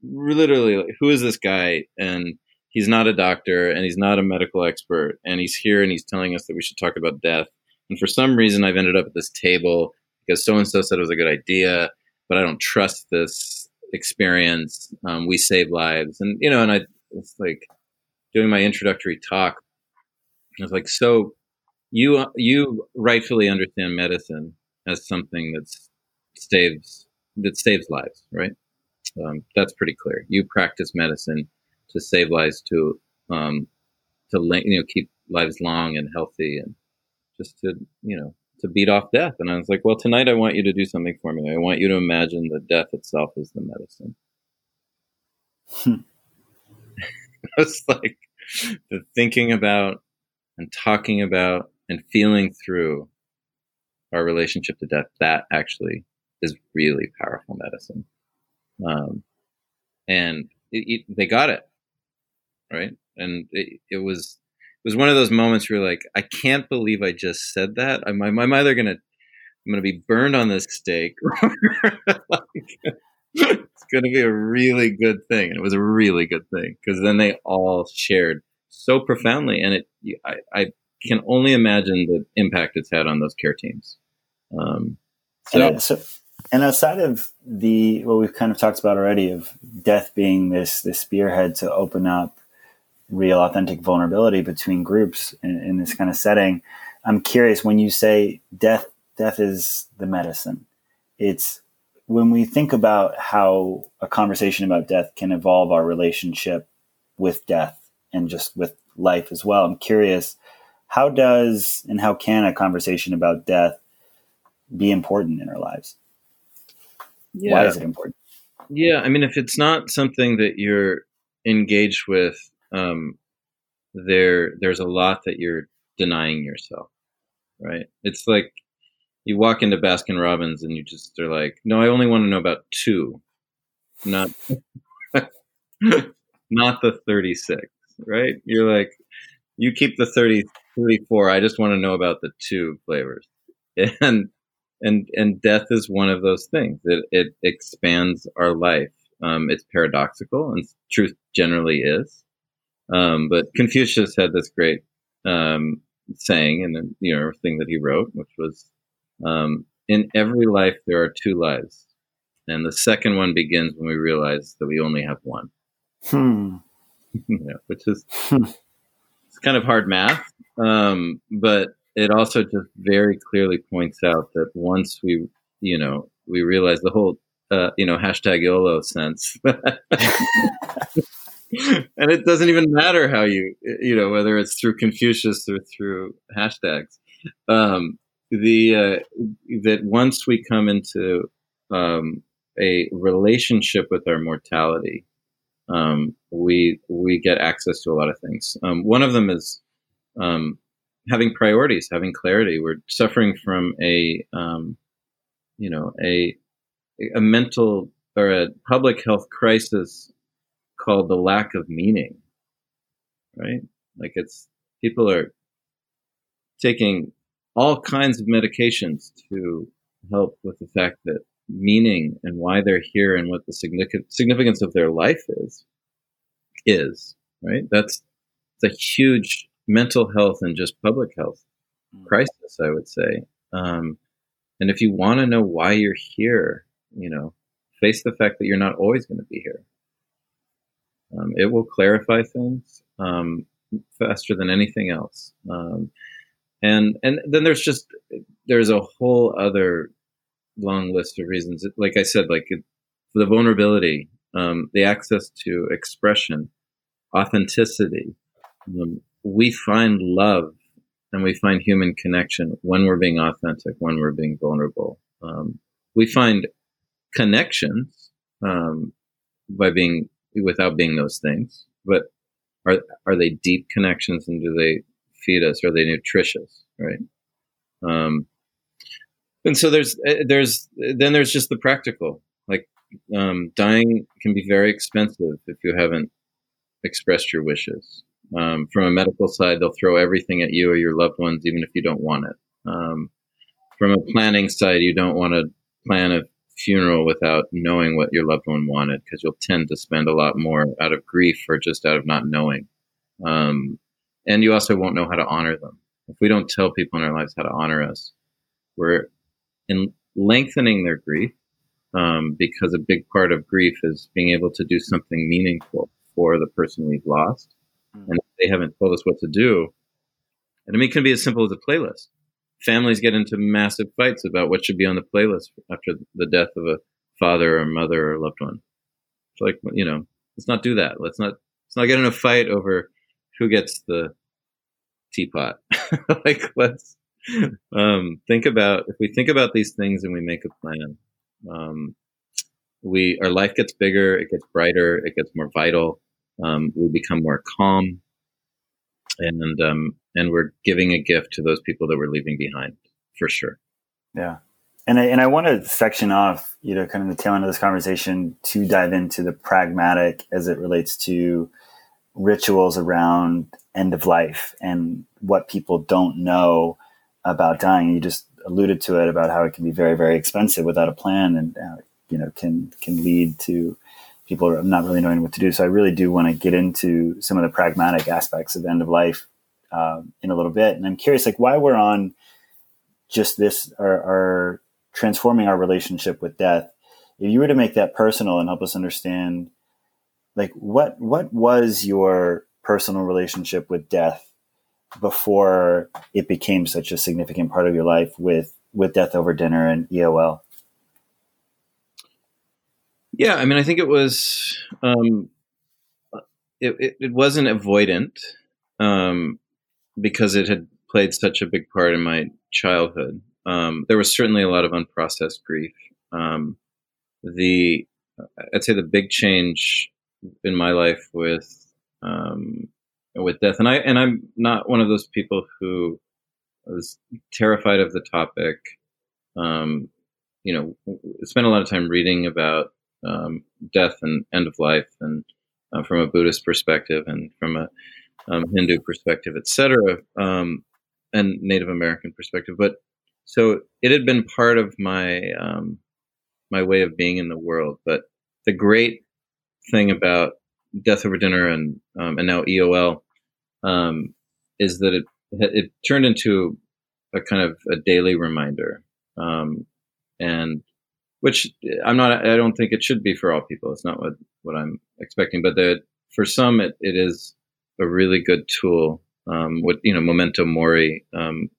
literally like, who is this guy? And he's not a doctor and he's not a medical expert, and he's here and he's telling us that we should talk about death. And for some reason I've ended up at this table because so-and-so said it was a good idea, but I don't trust this experience. We save lives. And, you know, and I was like doing my introductory talk. I was like, so you rightfully understand medicine as something that saves lives, right? That's pretty clear. You practice medicine to save lives, to keep lives long and healthy, and just to beat off death. And I was like, well, tonight I want you to do something for me. I want you to imagine that death itself is the medicine. I was like, the thinking about and talking about and feeling through our relationship to death, that actually is really powerful medicine. And they got it. Right. And it was one of those moments where you're like, I can't believe I just said that. I'm either I'm going to be burned on this stake. It's going to be a really good thing. And it was a really good thing because then they all shared so profoundly. And I can only imagine the impact it's had on those care teams. And outside of what we've kind of talked about already, of death being this spearhead to open up real authentic vulnerability between groups in this kind of setting. I'm curious, when you say death is the medicine, it's when we think about how a conversation about death can evolve our relationship with death and just with life as well. I'm curious, how does and how can a conversation about death be important in our lives? Yeah. Why is it important? Yeah. I mean, if it's not something that you're engaged with, there's a lot that you're denying yourself, right? It's like you walk into Baskin Robbins and you just are like, no, I only want to know about two, not the 36, right? You're like, you keep the 30, 34. I just want to know about the two flavors. And death is one of those things. It expands our life. It's paradoxical, and truth generally is. But Confucius had this great saying, and thing that he wrote, which was, in every life there are two lives, and the second one begins when we realize that we only have one. Yeah, which is it's kind of hard math, but it also just very clearly points out that once we realize the whole hashtag YOLO sense. And it doesn't even matter how you whether it's through Confucius or through hashtags, that once we come into a relationship with our mortality, we get access to a lot of things. One of them is having priorities, having clarity. We're suffering from a mental or a public health crisis called the lack of meaning, right? Like people are taking all kinds of medications to help with the fact that meaning and why they're here and what the significance of their life is, right? It's a huge mental health and just public health crisis, I would say. And if you want to know why you're here, face the fact that you're not always going to be here. It will clarify things faster than anything else. And then there's a whole other long list of reasons. Like I said, the vulnerability, the access to expression, authenticity. We find love and we find human connection when we're being authentic, when we're being vulnerable. We find connections without being those things, but are they deep connections, and do they feed us? Are they nutritious? Right. And so there's just the practical, dying can be very expensive if you haven't expressed your wishes. From a medical side, they'll throw everything at you or your loved ones, even if you don't want it. From a planning side, you don't want to plan a funeral without knowing what your loved one wanted, because you'll tend to spend a lot more out of grief or just out of not knowing. And you also won't know how to honor them. If we don't tell people in our lives how to honor us, we're in lengthening their grief, because a big part of grief is being able to do something meaningful for the person we've lost. Mm-hmm. And if they haven't told us what to do, and it can be as simple as a playlist. Families get into massive fights about what should be on the playlist after the death of a father or mother or loved one. It's like, let's not do that. Let's not get in a fight over who gets the teapot. Let's think about, if we think about these things and we make a plan, our life gets bigger, it gets brighter, it gets more vital. We become more calm, and we're giving a gift to those people that we're leaving behind, for sure. Yeah. And I want to section off, kind of the tail end of this conversation to dive into the pragmatic as it relates to rituals around end of life and what people don't know about dying. You just alluded to it about how it can be very, very expensive without a plan, and can lead to people not really knowing what to do. So I really do want to get into some of the pragmatic aspects of end of life in a little bit. And I'm curious, why we're on just this, or transforming our relationship with death. If you were to make that personal and help us understand, what was your personal relationship with death before it became such a significant part of your life with Death Over Dinner and EOL? Yeah, I mean, I think it was, it wasn't avoidant, because it had played such a big part in my childhood. There was certainly a lot of unprocessed grief. I'd say the big change in my life with death, and I'm not one of those people who was terrified of the topic. Spent a lot of time reading about death and end of life, and from a Buddhist perspective, and from a Hindu perspective, et cetera, and Native American perspective. But so it had been part of my my way of being in the world. But the great thing about Death Over Dinner and now EOL is that it turned into a kind of a daily reminder, and which I don't think it should be for all people. It's not what I'm expecting, but for some it is a really good tool. Memento mori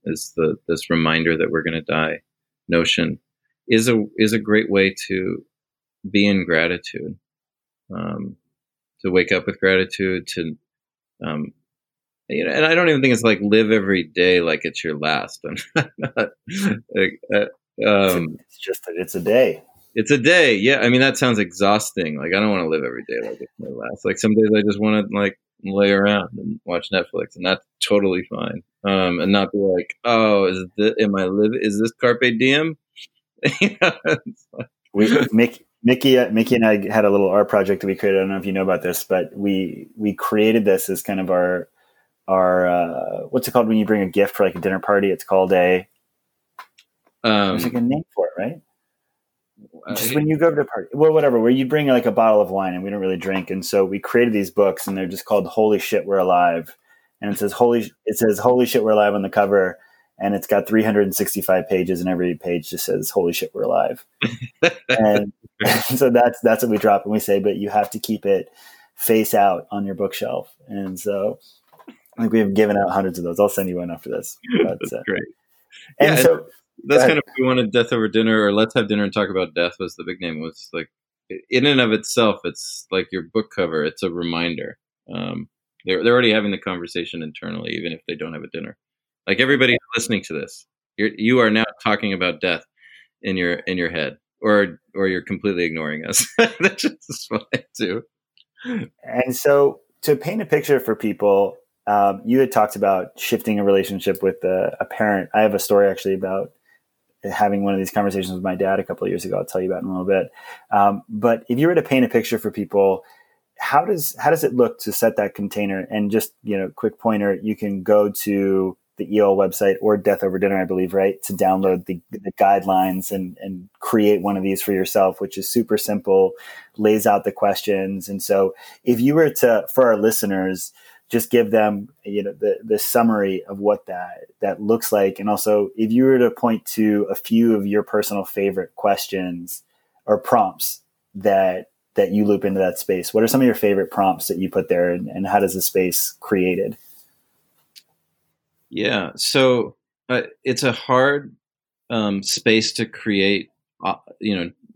is this reminder that we're going to die notion is a great way to be in gratitude, to wake up with gratitude, and I don't even think it's like live every day like it's your last. I'm not, like, it's a day. It's a day. Yeah. I mean, that sounds exhausting. Like, I don't want to live every day like it's my last. Like, some days I just want to like lay around and watch Netflix, and that's totally fine. And not be like, oh, is this carpe diem? You know, it's like, Mickey and I had a little art project that we created. I don't know if you know about this, but we created this as kind of our what's it called when you bring a gift for like a dinner party? It's called a there's like a name for it, right? Just when you go to a party, well, whatever, where you bring like a bottle of wine, and we don't really drink, and so we created these books, and they're just called "Holy Shit, We're Alive," and it says "Holy Shit, We're Alive" on the cover. And it's got 365 pages, and every page just says, "Holy shit, we're alive." and so that's what we drop, and we say, but you have to keep it face out on your bookshelf. And so I think we have given out hundreds of those. I'll send you one after this. That's great. And yeah, so that's kind of what we wanted. Death Over Dinner, or Let's Have Dinner and Talk About Death, was the big name. It was like, in and of itself, it's like your book cover. It's a reminder. They're already having the conversation internally, even if they don't have a dinner. Like, everybody listening to this, you are now talking about death in your head, or you're completely ignoring us. That's just what I do. And so, to paint a picture for people, you had talked about shifting a relationship with a parent. I have a story actually about having one of these conversations with my dad a couple of years ago. I'll tell you about in a little bit. But if you were to paint a picture for people, how does it look to set that container? And just, quick pointer, you can go to the EOL website or Death Over Dinner, I believe, right, to download the guidelines and create one of these for yourself, which is super simple, lays out the questions. And so if you were to, for our listeners, just give them, the summary of what that looks like. And also, if you were to point to a few of your personal favorite questions or prompts that you loop into that space, what are some of your favorite prompts that you put there, and how does the space created? Yeah. So it's a hard space to create,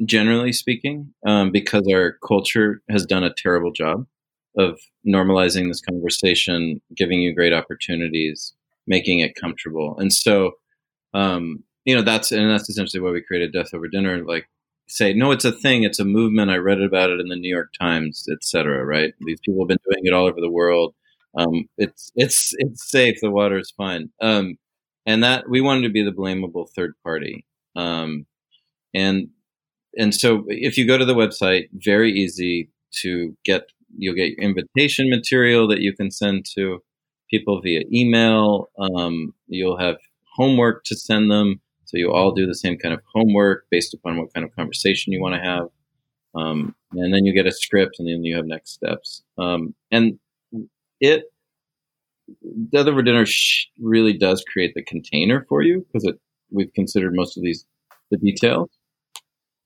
generally speaking, because our culture has done a terrible job of normalizing this conversation, giving you great opportunities, making it comfortable. And so, that's essentially why we created Death Over Dinner. Like, say, no, it's a thing. It's a movement. I read about it in the New York Times, et cetera, right? These people have been doing it all over the world. It's safe. The water is fine. And that we wanted to be the blamable third party. And so if you go to the website, very easy to get, you'll get your invitation material that you can send to people via email. You'll have homework to send them. So you all do the same kind of homework based upon what kind of conversation you want to have. And then you get a script, and then you have next steps. Death Over Dinner really does create the container for you, because we've considered most of the details,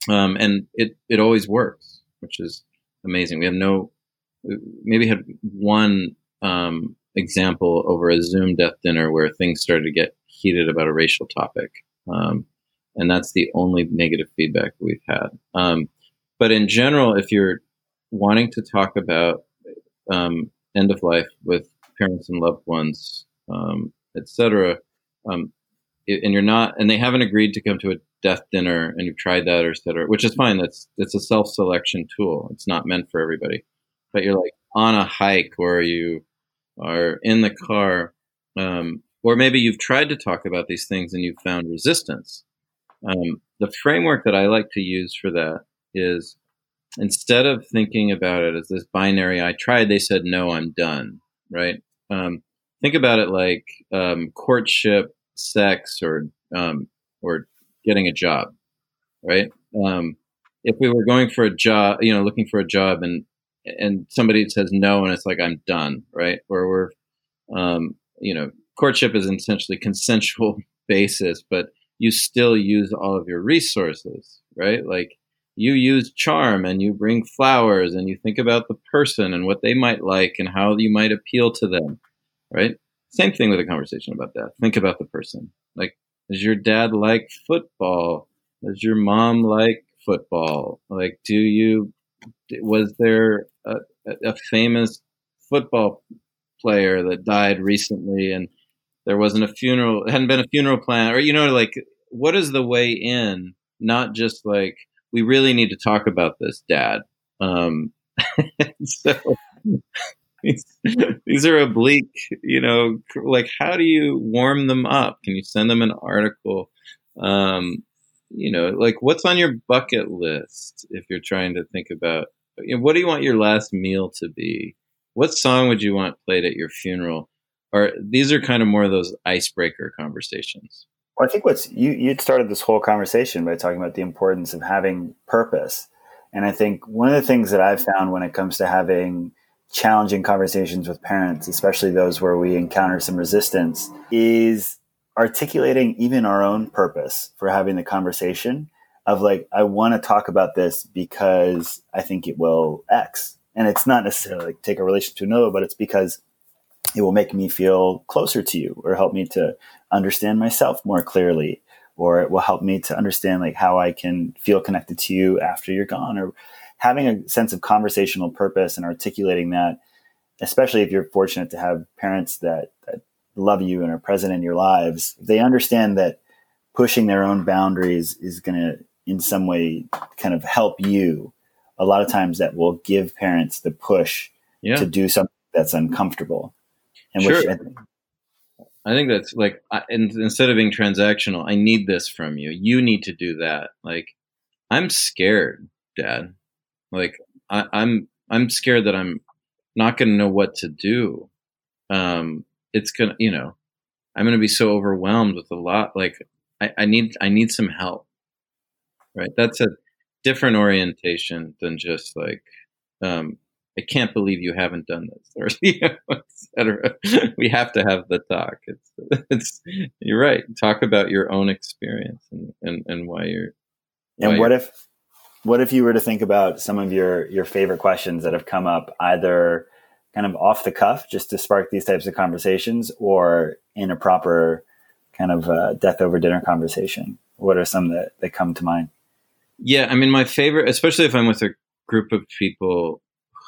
and it always works, which is amazing. We maybe had one example over a Zoom death dinner where things started to get heated about a racial topic. And that's the only negative feedback we've had. But in general, if you're wanting to talk about end of life with parents and loved ones, etc., and you're not, and they haven't agreed to come to a death dinner, and you've tried that, etc., which is fine. That's a self-selection tool. It's not meant for everybody. But you're like on a hike, or you are in the car, or maybe you've tried to talk about these things and you've found resistance. The framework that I like to use for that is, instead of thinking about it as this binary, I tried, they said no, I'm done, right? Think about it like courtship, sex, or getting a job, right? If we were going for a job, looking for a job, and somebody says no, and it's like, I'm done, right? Or we're, courtship is essentially consensual basis, but you still use all of your resources, right? Like, you use charm and you bring flowers and you think about the person and what they might like and how you might appeal to them, right? Same thing with a conversation about death. Think about the person. Like, does your dad like football? Does your mom like football? Like, was there a famous football player that died recently and there wasn't a funeral, it hadn't been a funeral plan, or, like, what is the way in? Not just like, we really need to talk about this, Dad. So these are oblique, like, how do you warm them up? Can you send them an article? Like, what's on your bucket list if you're trying to think about, what do you want your last meal to be? What song would you want played at your funeral? Or these are kind of more of those icebreaker conversations. Well, I think you'd started this whole conversation by talking about the importance of having purpose. And I think one of the things that I've found when it comes to having challenging conversations with parents, especially those where we encounter some resistance, is articulating even our own purpose for having the conversation of, like, I want to talk about this because I think it will X. And it's not necessarily like take a relation to another, but it's because it will make me feel closer to you, or help me to understand myself more clearly, or it will help me to understand, like, how I can feel connected to you after you're gone, or having a sense of conversational purpose and articulating that, especially if you're fortunate to have parents that love you and are present in your lives. They understand that pushing their own boundaries is going to, in some way, kind of help you. A lot of times that will give parents the push to do something that's uncomfortable. Sure. I think that's like, instead of being transactional, I need this from you. You need to do that. Like, I'm scared, Dad. Like, I'm scared that I'm not going to know what to do. It's going to, I'm going to be so overwhelmed with a lot. Like, I need some help. Right. That's a different orientation than just like, I can't believe you haven't done this, or et cetera. We have to have the talk. It's you're right. Talk about your own experience and why you're. And what if you were to think about some of your favorite questions that have come up, either kind of off the cuff, just to spark these types of conversations, or in a proper kind of death over dinner conversation? What are some that come to mind? Yeah, I mean, my favorite, especially if I'm with a group of people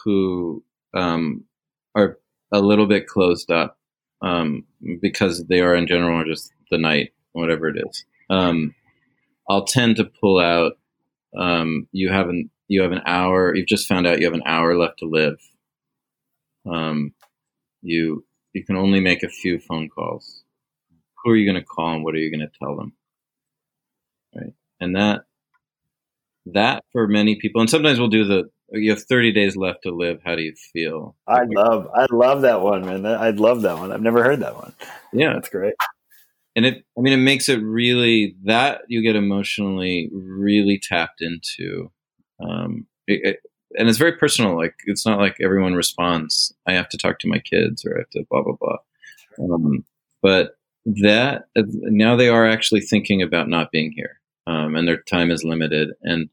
who are a little bit closed up because they are in general just the night, whatever it is. I'll tend to pull out, you've just found out you have an hour left to live. You can only make a few phone calls. Who are you going to call and what are you going to tell them? Right. And that for many people, and sometimes we'll do you have 30 days left to live. How do you feel? I love that one, man. I'd love that one. I've never heard that one. Yeah. That's great. And it makes it really, that you get emotionally really tapped into. And it's very personal. Like, it's not like everyone responds. I have to talk to my kids, or I have to blah, blah, blah. But that, now they are actually thinking about not being here. And their time is limited. And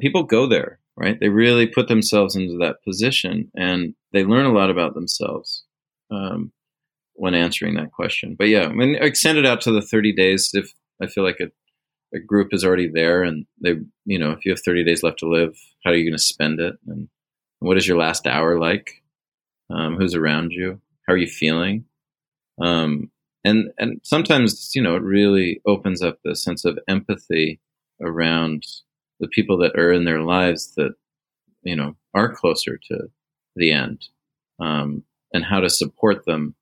people go there. right? They really put themselves into that position, and they learn a lot about themselves when answering that question. But yeah, I mean, extend it out to the 30 days if I feel like a group is already there, and they, you know, if you have 30 days left to live, how are you going to spend it? And what is your last hour like? Who's around you? How are you feeling? And sometimes, you know, it really opens up the sense of empathy around the people that are in their lives that, you know, are closer to the end, and how to support them,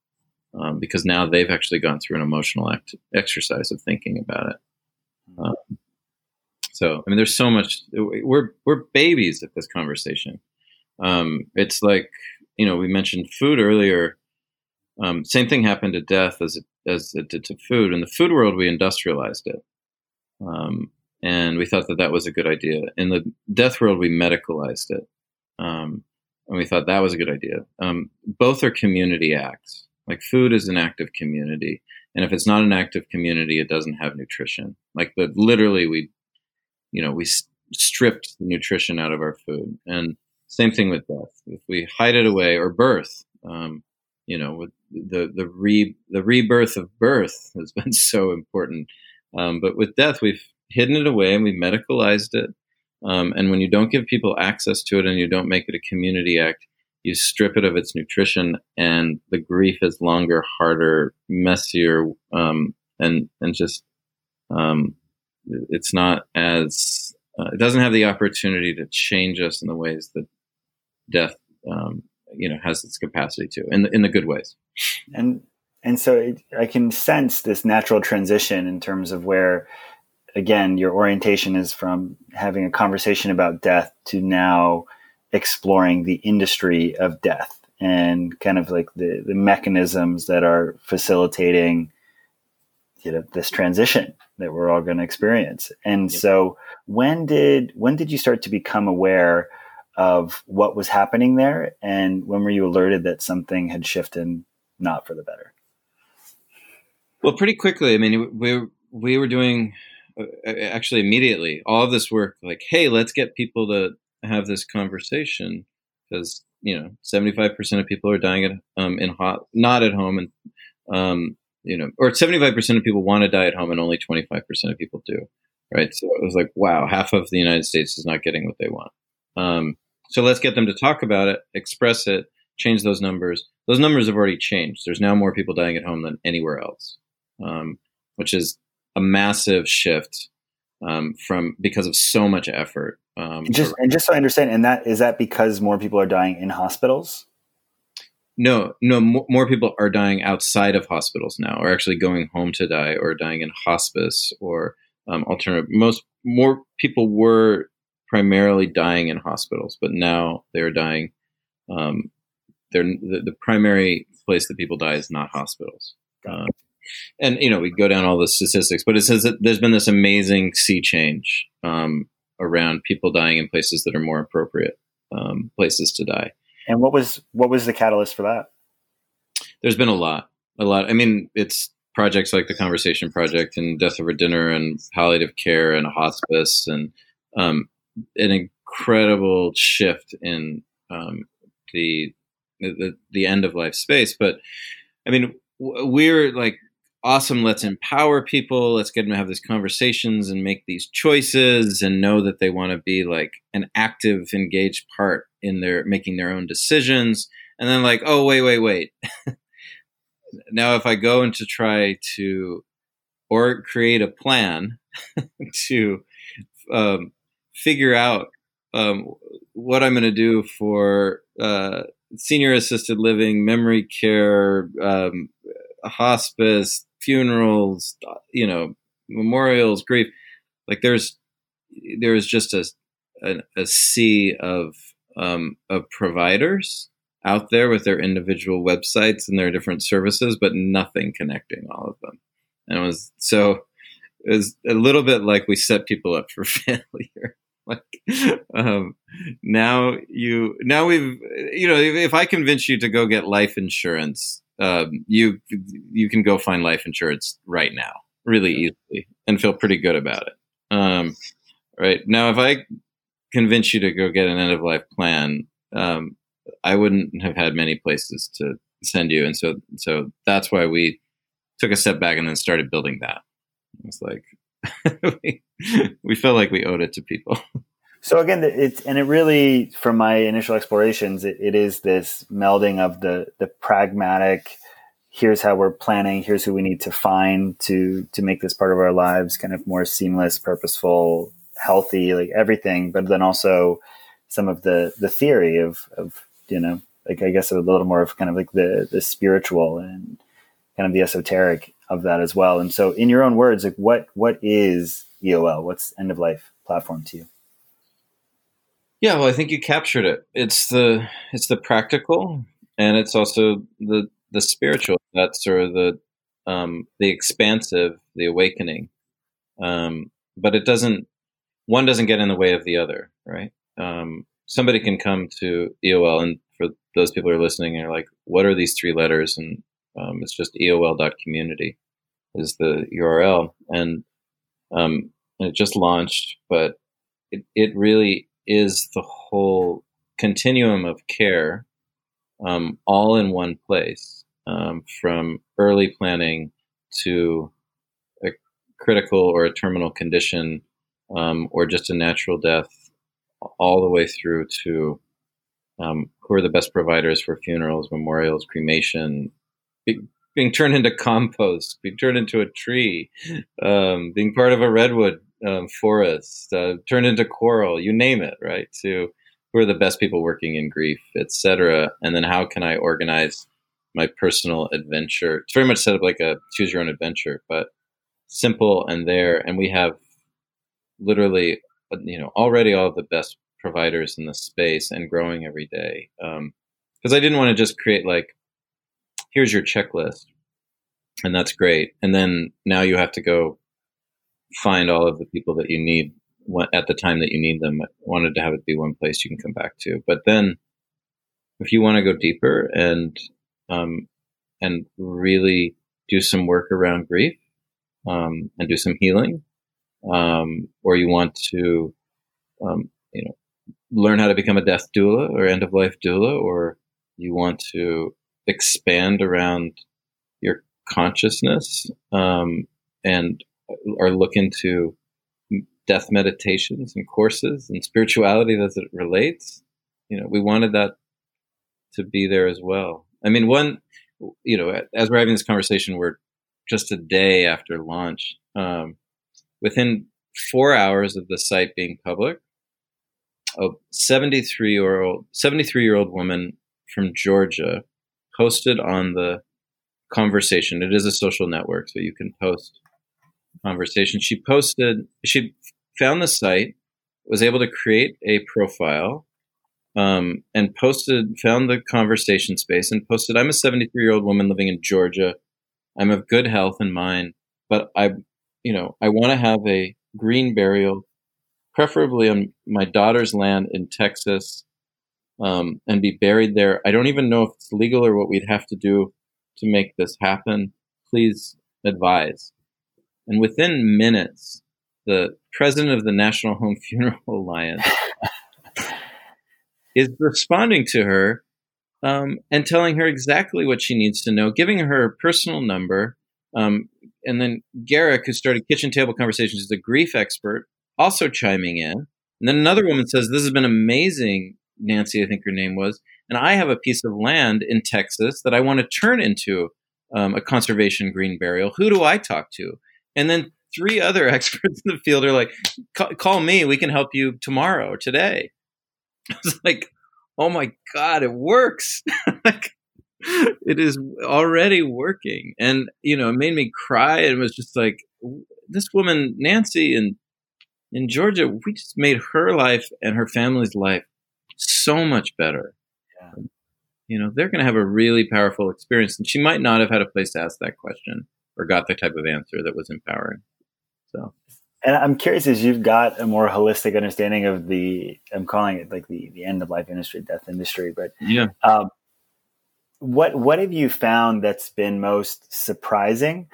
because now they've actually gone through an emotional exercise of thinking about it. So, I mean, there's so much, we're babies at this conversation. It's like, you know, we mentioned food earlier. Same thing happened to death as it did to food. In the food world, we industrialized it. And we thought that that was a good idea. In the death world, we medicalized it. And we thought that was a good idea. Both are community acts. Like, food is an act of community. And if it's not an act of community, it doesn't have nutrition. Like, but literally we stripped the nutrition out of our food. And same thing with death. If we hide it away, or birth, you know, with the rebirth of birth has been so important. But with death, we've hidden it away and we've medicalized it. And when you don't give people access to it and you don't make it a community act, you strip it of its nutrition, and the grief is longer, harder, messier, and it's not as it doesn't have the opportunity to change us in the ways that death has its capacity to, in the good ways. And so I can sense this natural transition in terms of where, again, your orientation is from having a conversation about death to now exploring the industry of death and kind of like the mechanisms that are facilitating, you know, this transition that we're all going to experience. And so when did you start to become aware of what was happening there? And when were you alerted that something had shifted, not for the better? Well, pretty quickly. I mean, we were doing actually immediately all this work, like, hey, let's get people to have this conversation, because, you know, 75% of people are dying not at home, and or 75% of people want to die at home, and only 25% of people do, right? So it was like, wow, half of the United States is not getting what they want. So let's get them to talk about it, express it, change those numbers. Those numbers have already changed. There's now more people dying at home than anywhere else, which is a massive shift because of so much effort. Just so I understand, and that is that because more people are dying in hospitals? No, more people are dying outside of hospitals now, or actually going home to die, or dying in hospice, or alternative. More people were primarily dying in hospitals, but now they're dying. The primary place that people die is not hospitals. And, you know, we go down all the statistics, but it says that there's been this amazing sea change around people dying in places that are more appropriate places to die. And what was the catalyst for that? There's been a lot. I mean, it's projects like the Conversation Project and Death Over Dinner and palliative care and hospice, and an incredible shift in the end of life space. But I mean, we're like, awesome, let's empower people. Let's get them to have these conversations and make these choices and know that they want to be like an active, engaged part in their making their own decisions. And then like, oh, wait. Now, if I go into try to or create a plan to figure out what I'm going to do for senior assisted living, memory care, hospice, funerals, you know, memorials, grief. Like there is just a sea of providers out there with their individual websites and their different services, but nothing connecting all of them. And it was a little bit like we set people up for failure. Like now we've, you know, if I convince you to go get life insurance, you can go find life insurance right now really easily and feel pretty good about it. Right now, if I convince you to go get an end of life plan, I wouldn't have had many places to send you. And so that's why we took a step back and then started building that. It was like, we felt like we owed it to people. So again, it really, from my initial explorations, it is this melding of the pragmatic, here's how we're planning, here's who we need to find to make this part of our lives kind of more seamless, purposeful, healthy, like everything. But then also some of the theory of, you know, like, I guess a little more of kind of like the spiritual and kind of the esoteric of that as well. And so in your own words, like what is EOL? What's end of life platform to you? Yeah, well, I think you captured it. It's the practical, and it's also the spiritual. That's sort of the expansive, the awakening. But it doesn't. One doesn't get in the way of the other, right? Somebody can come to EOL, and for those people who are listening, and are like, "What are these three letters?" And it's just EOL.community is the URL, and it just launched, but it really is the whole continuum of care, all in one place, from early planning to a critical or a terminal condition, or just a natural death, all the way through to who are the best providers for funerals, memorials, cremation, being turned into compost, being turned into a tree, being part of a redwood forest, turned into coral, you name it, right? To who are the best people working in grief, etc. And then how can I organize my personal adventure? It's very much set up like a choose your own adventure, but simple and there. And we have literally, you know, already all of the best providers in the space and growing every day. Because I didn't want to just create like, here's your checklist, and that's great. And then now you have to go find all of the people that you need at the time that you need them. I wanted to have it be one place you can come back to. But then if you want to go deeper and really do some work around grief, and do some healing, or you want to, you know, learn how to become a death doula or end of life doula, or you want to expand around your consciousness, and or look into death meditations and courses and spirituality as it relates, you know, we wanted that to be there as well. I mean, one, you know, as we're having this conversation, we're just a day after launch. Within 4 hours of the site being public, a 73-year-old woman from Georgia posted on the conversation. It is a social network, so you can post conversation. She found the site, was able to create a profile, and found the conversation space and posted, I'm a 73-year-old woman living in Georgia. I'm of good health in mind, but I want to have a green burial, preferably on my daughter's land in Texas, and be buried there. I don't even know if it's legal or what we'd have to do to make this happen. Please advise. And within minutes, the president of the National Home Funeral Alliance is responding to her, and telling her exactly what she needs to know, giving her a personal number. And then Garrick, who started Kitchen Table Conversations, is a grief expert, also chiming in. And then another woman says, this has been amazing, Nancy, I think her name was. And I have a piece of land in Texas that I want to turn into a conservation green burial. Who do I talk to? And then three other experts in the field are like, call me, we can help you tomorrow or today. I was like, oh my God, it works. Like, it is already working. And, you know, it made me cry. It was just like, this woman, Nancy, in Georgia, we just made her life and her family's life so much better. Yeah. You know, they're going to have a really powerful experience. And she might not have had a place to ask that question, or got the type of answer that was empowering. So, and I'm curious, as you've got a more holistic understanding of I'm calling it like the end of life industry, death industry, but yeah, what have you found that's been most surprising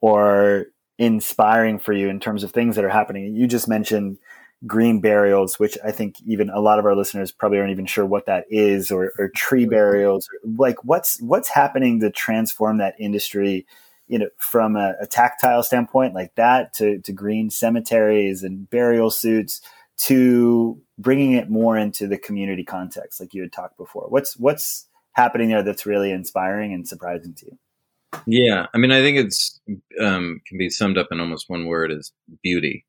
or inspiring for you in terms of things that are happening? You just mentioned green burials, which I think even a lot of our listeners probably aren't even sure what that is, or tree burials. Like what's happening to transform that industry, you know, from a tactile standpoint like that to green cemeteries and burial suits to bringing it more into the community context, like you had talked before. What's happening there that's really inspiring and surprising to you? Yeah. I mean, I think it's can be summed up in almost one word is beauty,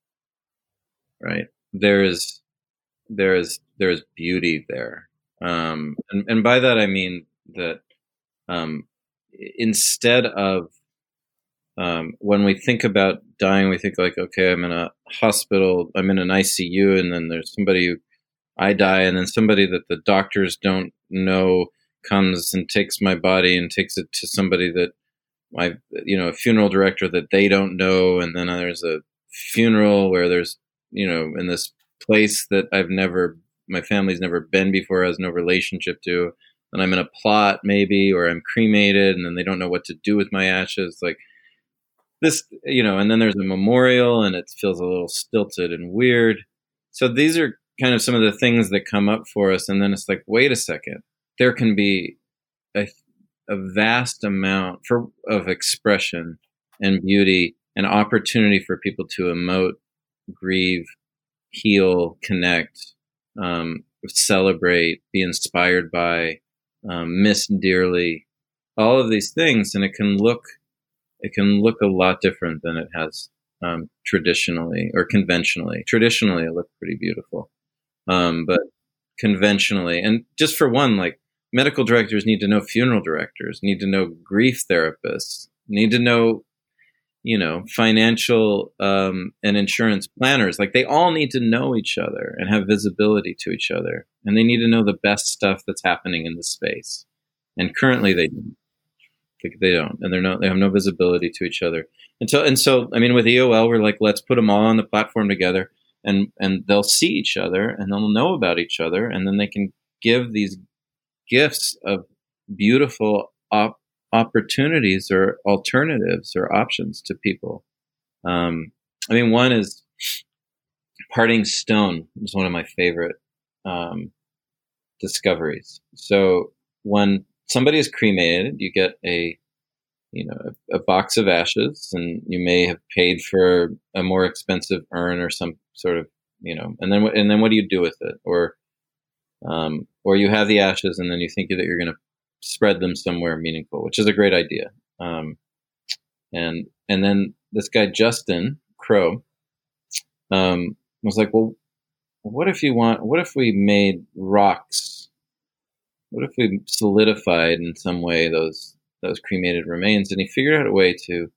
right? There is beauty there. And by that, I mean that instead of when we think about dying, we think like, okay, I'm in a hospital, I'm in an ICU, and then there's somebody who I die, and then somebody that the doctors don't know comes and takes my body and takes it to somebody that my, you know, a funeral director that they don't know. And then there's a funeral where there's, you know, in this place that I've never, my family's never been before, has no relationship to, and I'm in a plot maybe, or I'm cremated and then they don't know what to do with my ashes. Like, this, you know, and then there's a memorial and it feels a little stilted and weird. So these are kind of some of the things that come up for us. And then it's like, wait a second, there can be a vast amount of expression and beauty and opportunity for people to emote, grieve, heal, connect, celebrate, be inspired by, miss dearly, all of these things. And it can look a lot different than it has traditionally or conventionally. Traditionally, it looked pretty beautiful, but conventionally. And just for one, like medical directors need to know funeral directors, need to know grief therapists, need to know, you know, financial and insurance planners. Like they all need to know each other and have visibility to each other. And they need to know the best stuff that's happening in the space. And currently they don't. They don't, and they have no visibility to each other. And so, I mean, with EOL, we're like, let's put them all on the platform together, and they'll see each other, and they'll know about each other, and then they can give these gifts of beautiful opportunities or alternatives or options to people. I mean, one is Parting Stone is one of my favorite discoveries. So when somebody is cremated, you get a box of ashes, and you may have paid for a more expensive urn or some sort of, you know, and then what do you do with it? Or you have the ashes and then you think that you're going to spread them somewhere meaningful, which is a great idea. And then this guy, Justin Crow, was like, well, what if we made rocks? What if we solidified in some way those cremated remains? And he figured out a way to,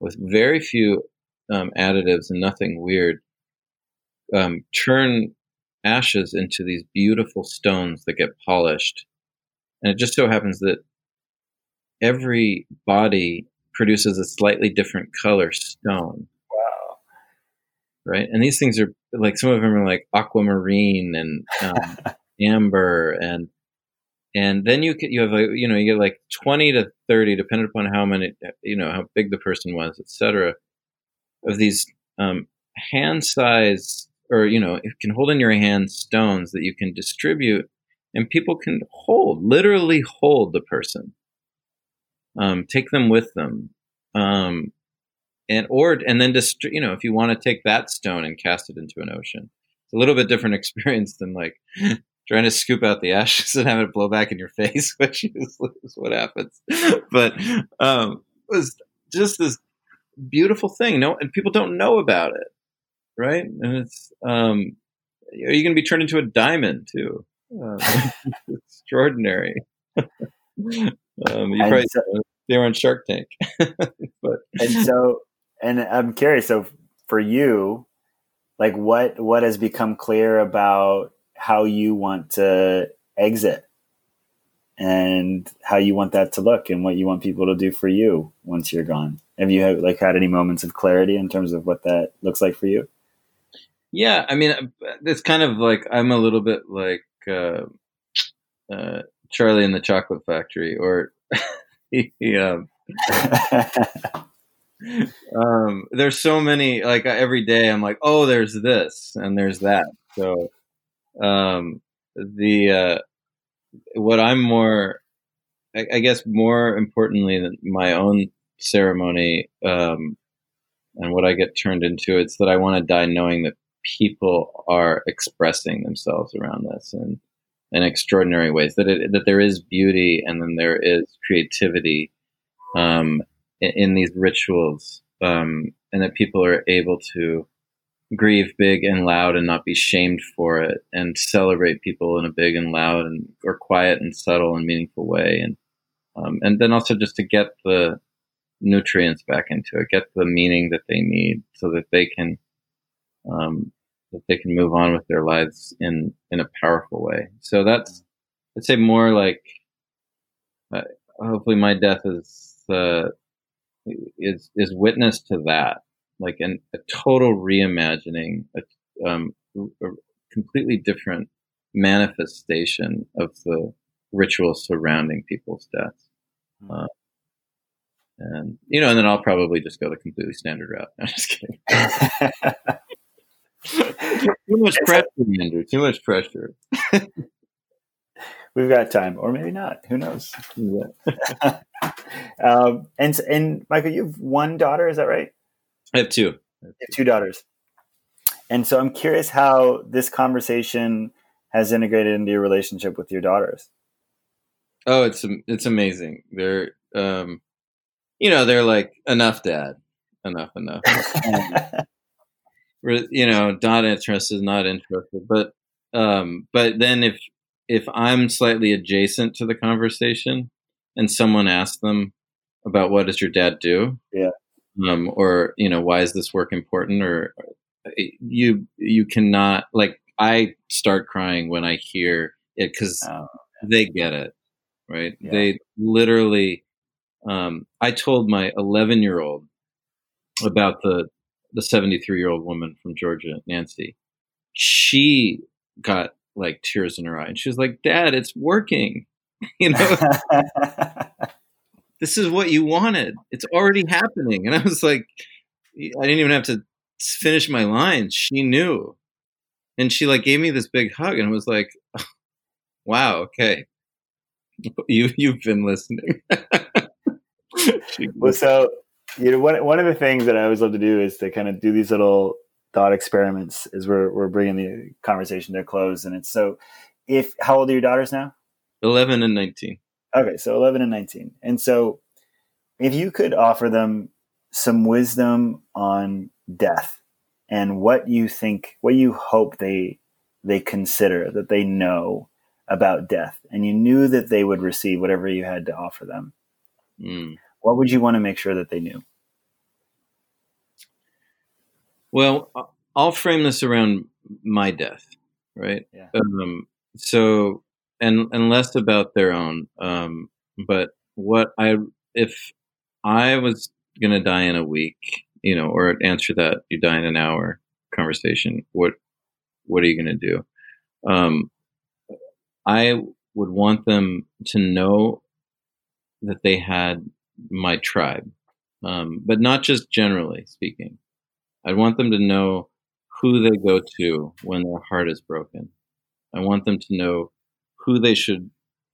with very few additives and nothing weird, turn ashes into these beautiful stones that get polished. And it just so happens that every body produces a slightly different color stone. Wow. Right? And these things are like, some of them are like aquamarine and amber and then you get like 20 to 30, depending upon how many, you know, how big the person was, et cetera, of these hand-sized, or, you know, it can hold in your hand stones that you can distribute, and people can literally hold the person, take them with them, and then if you want to take that stone and cast it into an ocean, it's a little bit different experience than like. Trying to scoop out the ashes and have it blow back in your face, which is what happens. But it was just this beautiful thing, and people don't know about it, right? And it's are you going to be turned into a diamond too? Extraordinary. You probably they were on Shark Tank, but and I'm curious. So for you, like what has become clear about how you want to exit and how you want that to look and what you want people to do for you once you're gone? Have you had any moments of clarity in terms of what that looks like for you? Yeah. I mean, it's kind of like, I'm a little bit like, Charlie in the Chocolate Factory, or, There's so many, like every day I'm like, oh, there's this and there's that. So what I'm more, I guess more importantly than my own ceremony, and what I get turned into, it's that I want to die knowing that people are expressing themselves around this in extraordinary ways, that there is beauty and then there is creativity in these rituals, and that people are able to grieve big and loud and not be shamed for it, and celebrate people in a big and loud and or quiet and subtle and meaningful way. And then also just to get the nutrients back into it, get the meaning that they need so that they can move on with their lives in a powerful way. So that's, I'd say more like, hopefully my death is witness to that, like a total reimagining, a completely different manifestation of the rituals surrounding people's deaths. And, you know, and then I'll probably just go the completely standard route. I'm just kidding. Too much pressure. We've got time, or maybe not. Who knows? Yeah. And Michael, you have one daughter, is that right? I have two. You have two daughters. And so I'm curious how this conversation has integrated into your relationship with your daughters. Oh, it's amazing. They're, you know, they're like, enough, Dad. Enough. You know, not interested. But then if I'm slightly adjacent to the conversation and someone asks them about what does your dad do? Yeah. Or, you know, why is this work important? Or you cannot, like, I start crying when I hear it because they get it, right? Yeah. They literally, I told my 11-year-old about the 73-year-old woman from Georgia, Nancy. She got like tears in her eye and she was like, Dad, it's working. You know, this is what you wanted. It's already happening. And I was like, I didn't even have to finish my lines. She knew. And she like gave me this big hug and was like, wow, okay. You've been listening. Well, so, you know, one of the things that I always love to do is to kind of do these little thought experiments as we're bringing the conversation to a close. And it's so, how old are your daughters now? 11 and 19. Okay, so 11 and 19. And so if you could offer them some wisdom on death and what you think, what you hope they consider, that they know about death, and you knew that they would receive whatever you had to offer them, what would you want to make sure that they knew? Well, I'll frame this around my death, right? Yeah. So, and less about their own. But if I was going to die in a week, you know, or answer that you die in an hour conversation, what are you going to do? I would want them to know that they had my tribe, but not just generally speaking. I want them to know who they go to when their heart is broken. I want them to know who they should,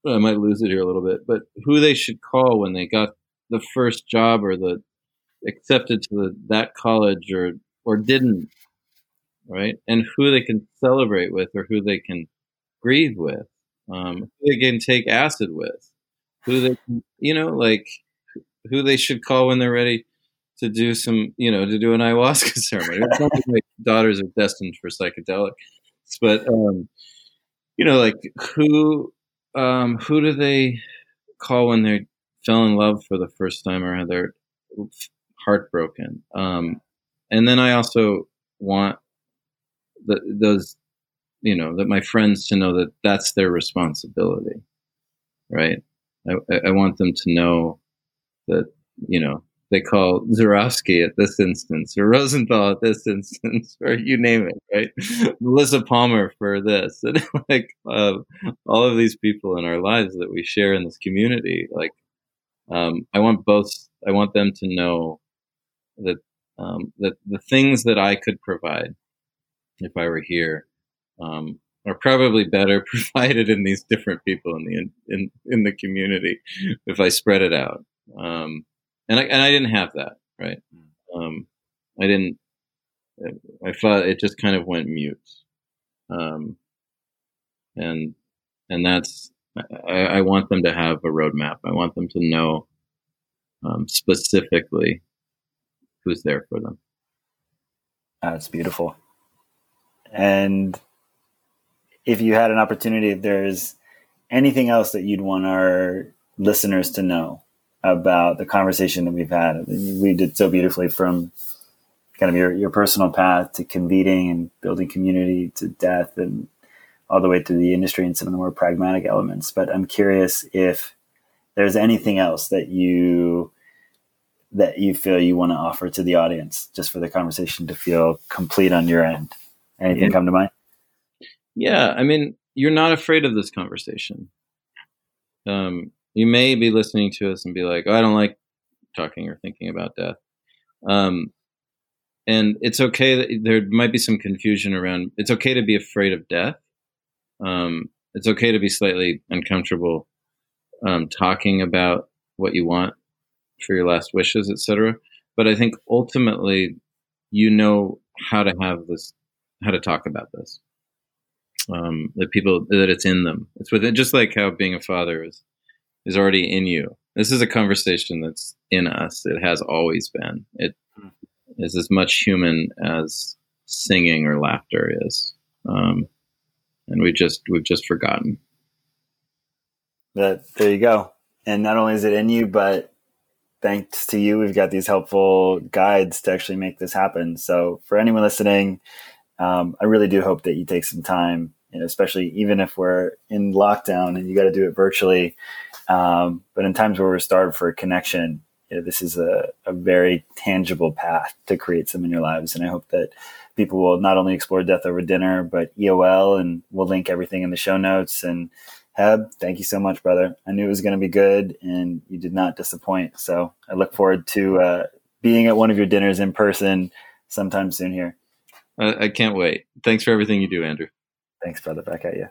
I might lose it here a little bit, but who they should call when they got the first job or the accepted to that college or didn't, right? And who they can celebrate with or who they can grieve with, who they can take acid with, who they, you know, like who they should call when they're ready to do some, you know, to do an ayahuasca ceremony. It's not like my daughters are destined for psychedelics, but, you know, like who do they call when they fell in love for the first time or had their heartbroken? And then I also want those, you know, that my friends to know that that's their responsibility, right? I want them to know that, you know, they call Zurovsky at this instance or Rosenthal at this instance or you name it, right? Melissa Palmer for this. And like all of these people in our lives that we share in this community, like I want them to know that the things that I could provide if I were here are probably better provided in these different people in the community if I spread it out. And I didn't have that, right? I thought it just kind of went mute. And that's, I want them to have a roadmap. I want them to know specifically who's there for them. That's beautiful. And if you had an opportunity, if there's anything else that you'd want our listeners to know about the conversation that we've had, we did so beautifully from kind of your personal path to convening and building community to death and all the way through the industry and some of the more pragmatic elements. But I'm curious if there's anything else that you feel you want to offer to the audience just for the conversation to feel complete on your end. Anything come to mind? Yeah. I mean, you're not afraid of this conversation. You may be listening to us and be like, oh, I don't like talking or thinking about death. And it's okay that there might be some confusion around, it's okay to be afraid of death. It's okay to be slightly uncomfortable, talking about what you want for your last wishes, etc. But I think ultimately, you know how to talk about this. That it's in them. It's within, just like how being a father is already in you. This is a conversation that's in us. It has always been. It is as much human as singing or laughter is. And we've just forgotten. But there you go. And not only is it in you, but thanks to you, we've got these helpful guides to actually make this happen. So for anyone listening, I really do hope that you take some time, especially even if we're in lockdown and you got to do it virtually. But in times where we're starved for connection, this is a very tangible path to create some in your lives. And I hope that people will not only explore Death Over Dinner, but EOL, and we'll link everything in the show notes. And Hebb, thank you so much, brother. I knew it was going to be good, and you did not disappoint. So I look forward to being at one of your dinners in person sometime soon here. I can't wait. Thanks for everything you do, Andrew. Thanks, brother. Back at you.